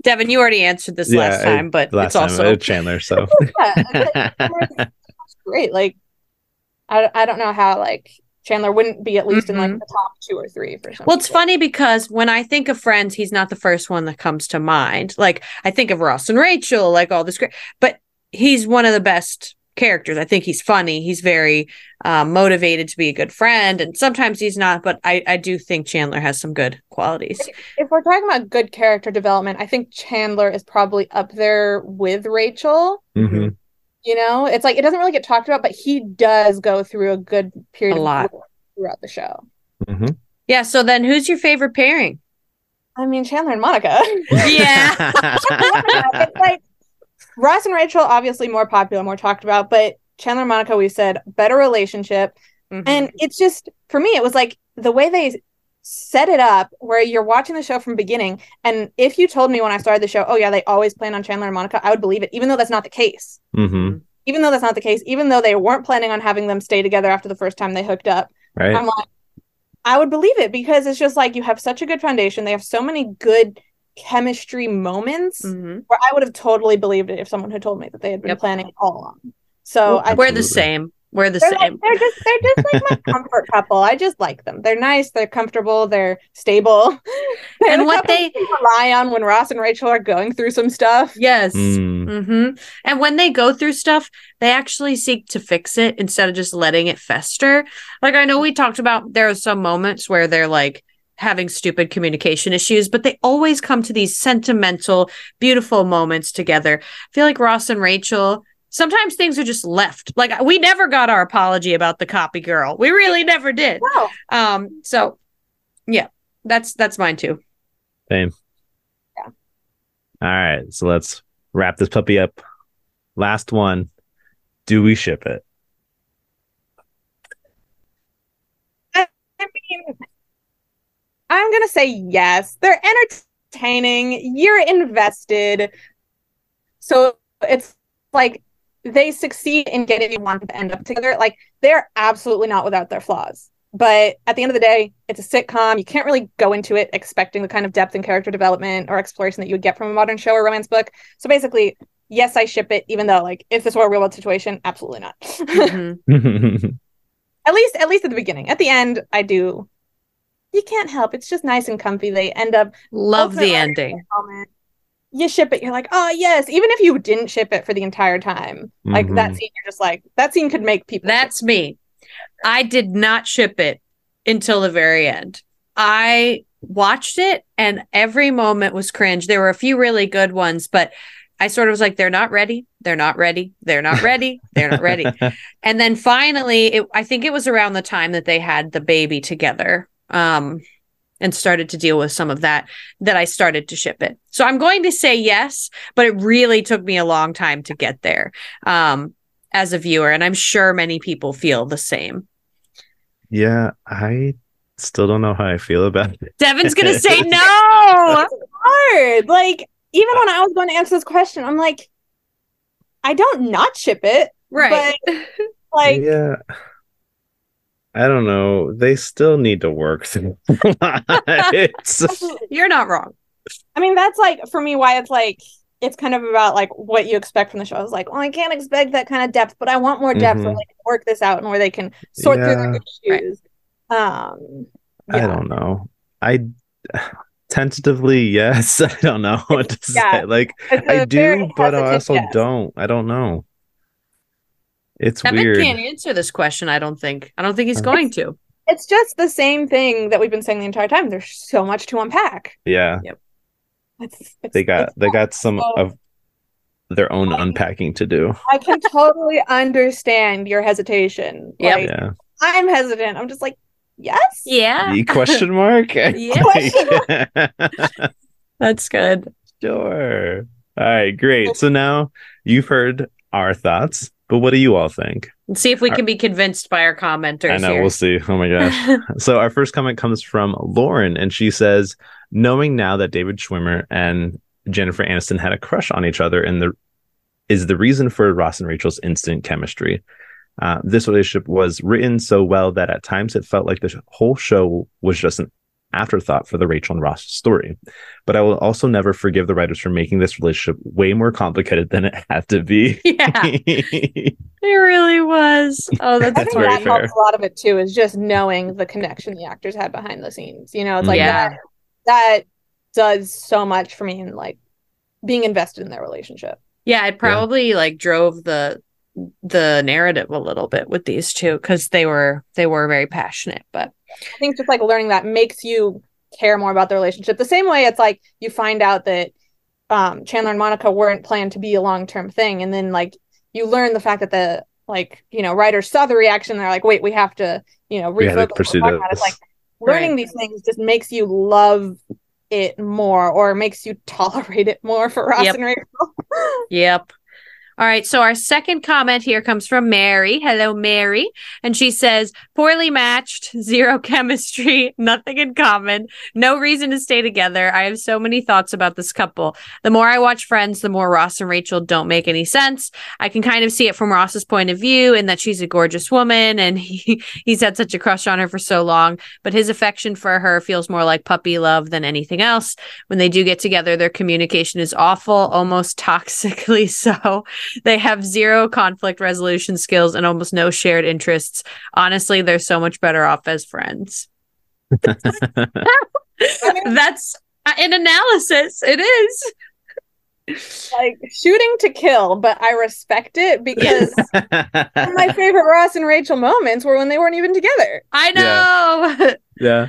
Devin, you already answered this yeah, last time, but last it's also Chandler. So yeah, it's great. Like, I, I don't know how like Chandler wouldn't be at least mm-hmm. in like the top two or three. For some well, it's people. Funny because when I think of friends, he's not the first one that comes to mind. Like I think of Ross and Rachel, like all this great, but he's one of the best characters. I think he's funny. He's very uh, motivated to be a good friend, and sometimes he's not, but I, I do think Chandler has some good qualities. If, if we're talking about good character development, I think Chandler is probably up there with Rachel. Mm-hmm. You know, it's like, it doesn't really get talked about, but he does go through a good period a lot. Of throughout the show. Mm-hmm. Yeah. So then who's your favorite pairing? I mean, Chandler and Monica. Yeah. It's like, Ross and Rachel, obviously more popular, more talked about, but Chandler and Monica, we said, better relationship. Mm-hmm. And it's just, for me, it was like the way they set it up where you're watching the show from beginning. And if you told me when I started the show, oh yeah, they always plan on Chandler and Monica, I would believe it, even though that's not the case. Mm-hmm. Even though that's not the case, even though they weren't planning on having them stay together after the first time they hooked up. Right. I'm like, I would believe it because it's just like, you have such a good foundation. They have so many good chemistry moments mm-hmm. where I would have totally believed it if someone had told me that they had been yep. planning all along. So I, we're the same. We're the they're same. Like, they're just they're just like my comfort couple. I just like them. They're nice. They're comfortable. They're stable. They're and the what they rely on when Ross and Rachel are going through some stuff. Yes. Mm. Mm-hmm. And when they go through stuff, they actually seek to fix it instead of just letting it fester. Like I know we talked about there are some moments where they're like having stupid communication issues, but they always come to these sentimental, beautiful moments together. I feel like Ross and Rachel, sometimes things are just left. Like we never got our apology about the copy girl. We really never did. Wow. Um, so yeah, that's, that's mine too. Same. Yeah. All right. So let's wrap this puppy up. Last one. Do we ship it? I mean, I'm going to say yes. They're entertaining. You're invested. So it's like they succeed in getting you one to end up together. Like, they're absolutely not without their flaws. But at the end of the day, it's a sitcom. You can't really go into it expecting the kind of depth and character development or exploration that you would get from a modern show or romance book. So basically, yes, I ship it, even though, like, if this were a real world situation, absolutely not. Mm-hmm. At least, at least at the beginning. At the end, I do. You can't help. It's just nice and comfy. They end up. Love the ending. Moment. You ship it. You're like, oh, yes. Even if you didn't ship it for the entire time, mm-hmm. like that scene, you're just like, that scene could make people. That's me. I did not ship it until the very end. I watched it and every moment was cringe. There were a few really good ones, but I sort of was like, they're not ready. They're not ready. They're not ready. They're not ready. And then finally, it, I think it was around the time that they had the baby together um, and started to deal with some of that, that I started to ship it. So I'm going to say yes, but it really took me a long time to get there. Um, as a viewer, and I'm sure many people feel the same. Yeah, I still don't know how I feel about it. Devin's gonna say no. It's hard. Like, even when I was going to answer this question, I'm like, I don't not ship it, right? But, like, yeah, I don't know. They still need to work through it. You're not wrong. I mean, that's like for me why it's like. It's kind of about like what you expect from the show. I was like, well, I can't expect that kind of depth, but I want more depth mm-hmm. where they can work this out and where they can sort yeah. through their issues. Right. Um, yeah. I don't know. I tentatively, yes. I don't know what to yeah. say. Like, I do, but I also guess. don't. I don't know. It's Evan weird. Can't answer this question, I don't think. I don't think he's going it's, to. It's just the same thing that we've been saying the entire time. There's so much to unpack. Yeah. Yep. It's, it's, they got they got some so, of their own I, unpacking to do. I can totally understand your hesitation. Yep. Like, yeah, I'm hesitant. I'm just like, yes, yeah. The question mark. Yeah. Question mark. That's good. Sure. All right, great. So now you've heard our thoughts, but what do you all think? Let's see if we our, can be convinced by our commenters. I know. Here. We'll see. Oh my gosh. So our first comment comes from Lauren, and she says, knowing now that David Schwimmer and Jennifer Aniston had a crush on each other in the, is the reason for Ross and Rachel's instant chemistry. Uh, this relationship was written so well that at times it felt like the whole show was just an afterthought for the Rachel and Ross story. But I will also never forgive the writers for making this relationship way more complicated than it had to be. Yeah, it really was. Oh, that's, that's very that fair. Helps a lot of it, too, is just knowing the connection the actors had behind the scenes. You know, it's like yeah. that. That does so much for me in like being invested in their relationship. Yeah, it probably yeah. like drove the the narrative a little bit with these two because they were they were very passionate. But I think just like learning that makes you care more about the relationship. The same way it's like you find out that um, Chandler and Monica weren't planned to be a long term thing, and then like you learn the fact that the like you know writers saw the reaction. They're like, wait, we have to you know refocus. Pursue this. Like, learning right. these things just makes you love it more or makes you tolerate it more for Ross yep. and Rachel. Yep. All right. So our second comment here comes from Mary. Hello, Mary. And she says, poorly matched, zero chemistry, nothing in common, no reason to stay together. I have so many thoughts about this couple. The more I watch Friends, the more Ross and Rachel don't make any sense. I can kind of see it from Ross's point of view and that she's a gorgeous woman and he, he's had such a crush on her for so long, but his affection for her feels more like puppy love than anything else. When they do get together, their communication is awful, almost toxically so. They have zero conflict resolution skills and almost no shared interests. Honestly, they're so much better off as friends. That's an analysis. It is. Like shooting to kill, but I respect it because my favorite Ross and Rachel moments were when they weren't even together. I know. Yeah. yeah.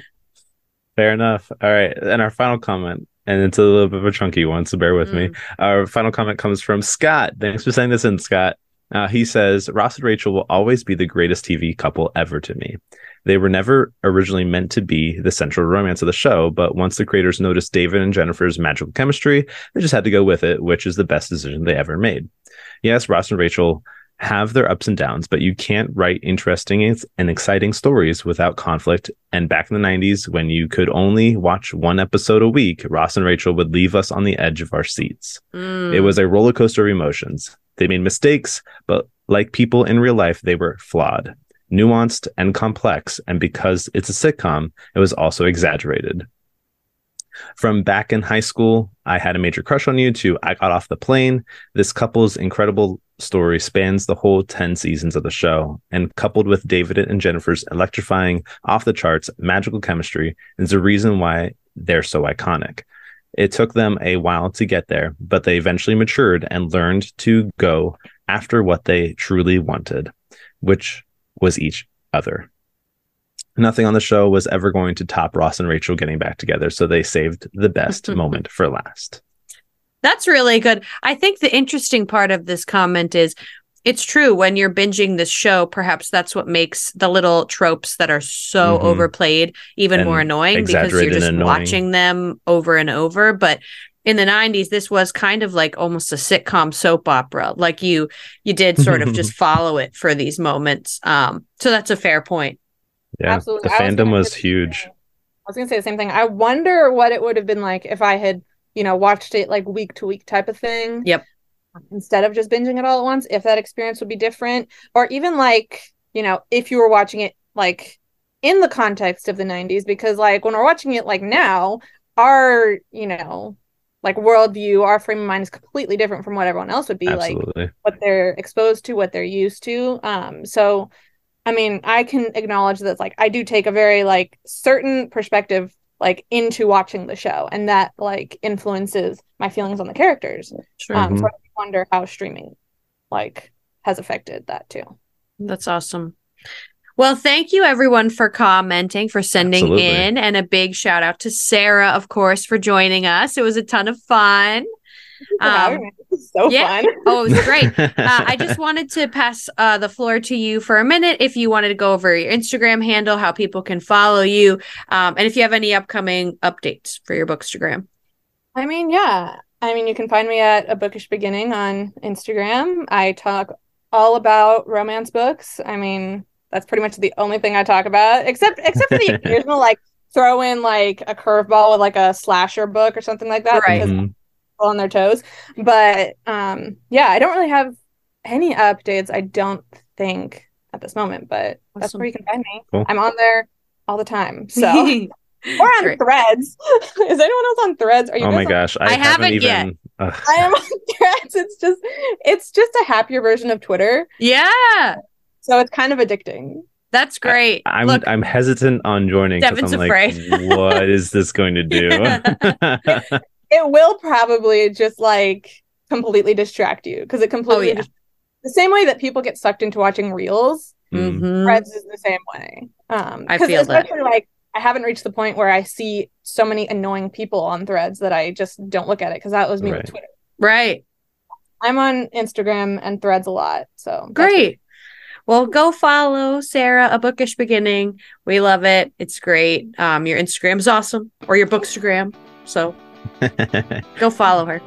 Fair enough. All right. And our final comment. And it's a little bit of a chunky one, so bear with mm. me. Our final comment comes from Scott. Thanks for sending this in, Scott. Uh, he says, Ross and Rachel will always be the greatest T V couple ever to me. They were never originally meant to be the central romance of the show, but once the creators noticed David and Jennifer's magical chemistry, they just had to go with it, which is the best decision they ever made. Yes, Ross and Rachel have their ups and downs, but you can't write interesting and exciting stories without conflict. And back in the nineties, when you could only watch one episode a week, Ross and Rachel would leave us on the edge of our seats. Mm. It was a roller coaster of emotions. They made mistakes, but like people in real life, they were flawed, nuanced and complex. And because it's a sitcom, it was also exaggerated. From back in high school, I had a major crush on you to I Got Off the Plane. This couple's incredible story spans the whole ten seasons of the show, and coupled with David and Jennifer's electrifying, off the charts, magical chemistry is the reason why they're so iconic. It took them a while to get there, but they eventually matured and learned to go after what they truly wanted, which was each other. Nothing on the show was ever going to top Ross and Rachel getting back together, so they saved the best moment for last. That's really good. I think the interesting part of this comment is it's true when you're binging this show, perhaps that's what makes the little tropes that are so mm-hmm. overplayed even and more annoying because you're just watching them over and over. But in the nineties, this was kind of like almost a sitcom soap opera. Like you, you did sort of just follow it for these moments. Um, so that's a fair point. Yeah, absolutely. The fandom was, was huge. I was going to say the same thing. I wonder what it would have been like if I had, you know, watched it like week to week type of thing. Yep. Instead of just binging it all at once, if that experience would be different, or even like, you know, if you were watching it like in the context of the nineties, because like when we're watching it like now, our, you know, like worldview, our frame of mind is completely different from what everyone else would be. Absolutely. Like what they're exposed to, what they're used to. Um, so I mean, I can acknowledge that like I do take a very like certain perspective like into watching the show, and that like influences my feelings on the characters. Sure. Um, mm-hmm. So I wonder how streaming like has affected that too. That's awesome. Well, thank you everyone for commenting, for sending Absolutely. in, and a big shout out to Sarah, of course, for joining us. It was a ton of fun. Um, so yeah. fun. Oh, it was great. uh, I just wanted to pass uh, the floor to you for a minute if you wanted to go over your Instagram handle, how people can follow you, um, and if you have any upcoming updates for your Bookstagram. I mean, yeah. I mean, you can find me at A Bookish Beginning on Instagram. I talk all about romance books. I mean, that's pretty much the only thing I talk about, except except for the occasional like throw in like a curveball with like a slasher book or something like that. Right. Because mm-hmm. on their toes, but um yeah, I don't really have any updates, I don't think, at this moment, but awesome. That's where you can find me. Cool. I'm on there all the time, so or on Great. Threads. Is anyone else on Threads? Are you? Oh my gosh, on- I, I haven't, haven't even... yet. Ugh. I am on Threads. It's just it's just a happier version of Twitter. Yeah, so it's kind of addicting. That's great. I, I'm Look, I'm hesitant on joining. Devin's I'm afraid. Like, what is this going to do? Yeah. It will probably just like completely distract you because it completely oh, yeah. dist- the same way that people get sucked into watching reels. Mm-hmm. Threads is the same way. Um, I feel especially that. Like I haven't reached the point where I see so many annoying people on Threads that I just don't look at it because that was me right. with Twitter. Right. I'm on Instagram and Threads a lot. So great. Well, go follow Sarah, A Bookish Beginning. We love it. It's great. Um, your Instagram's awesome, or your Bookstagram. So. Go follow her.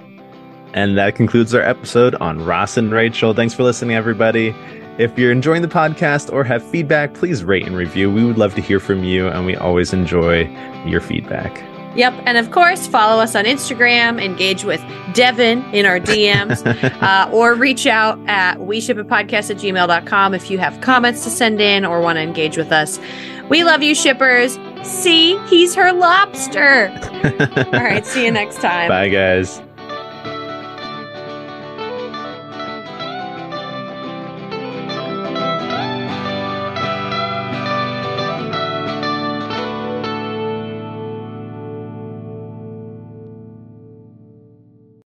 And that concludes our episode on Ross and Rachel. Thanks for listening, everybody. If you're enjoying the podcast or have feedback, please rate and review. We would love to hear from you, and we always enjoy your feedback. Yep. And of course, follow us on Instagram, engage with Devin in our D Ms, uh, or reach out at we ship it podcast at gmail dot com if you have comments to send in or want to engage with us. We love you, shippers. See, he's her lobster. All right, see you next time. Bye, guys.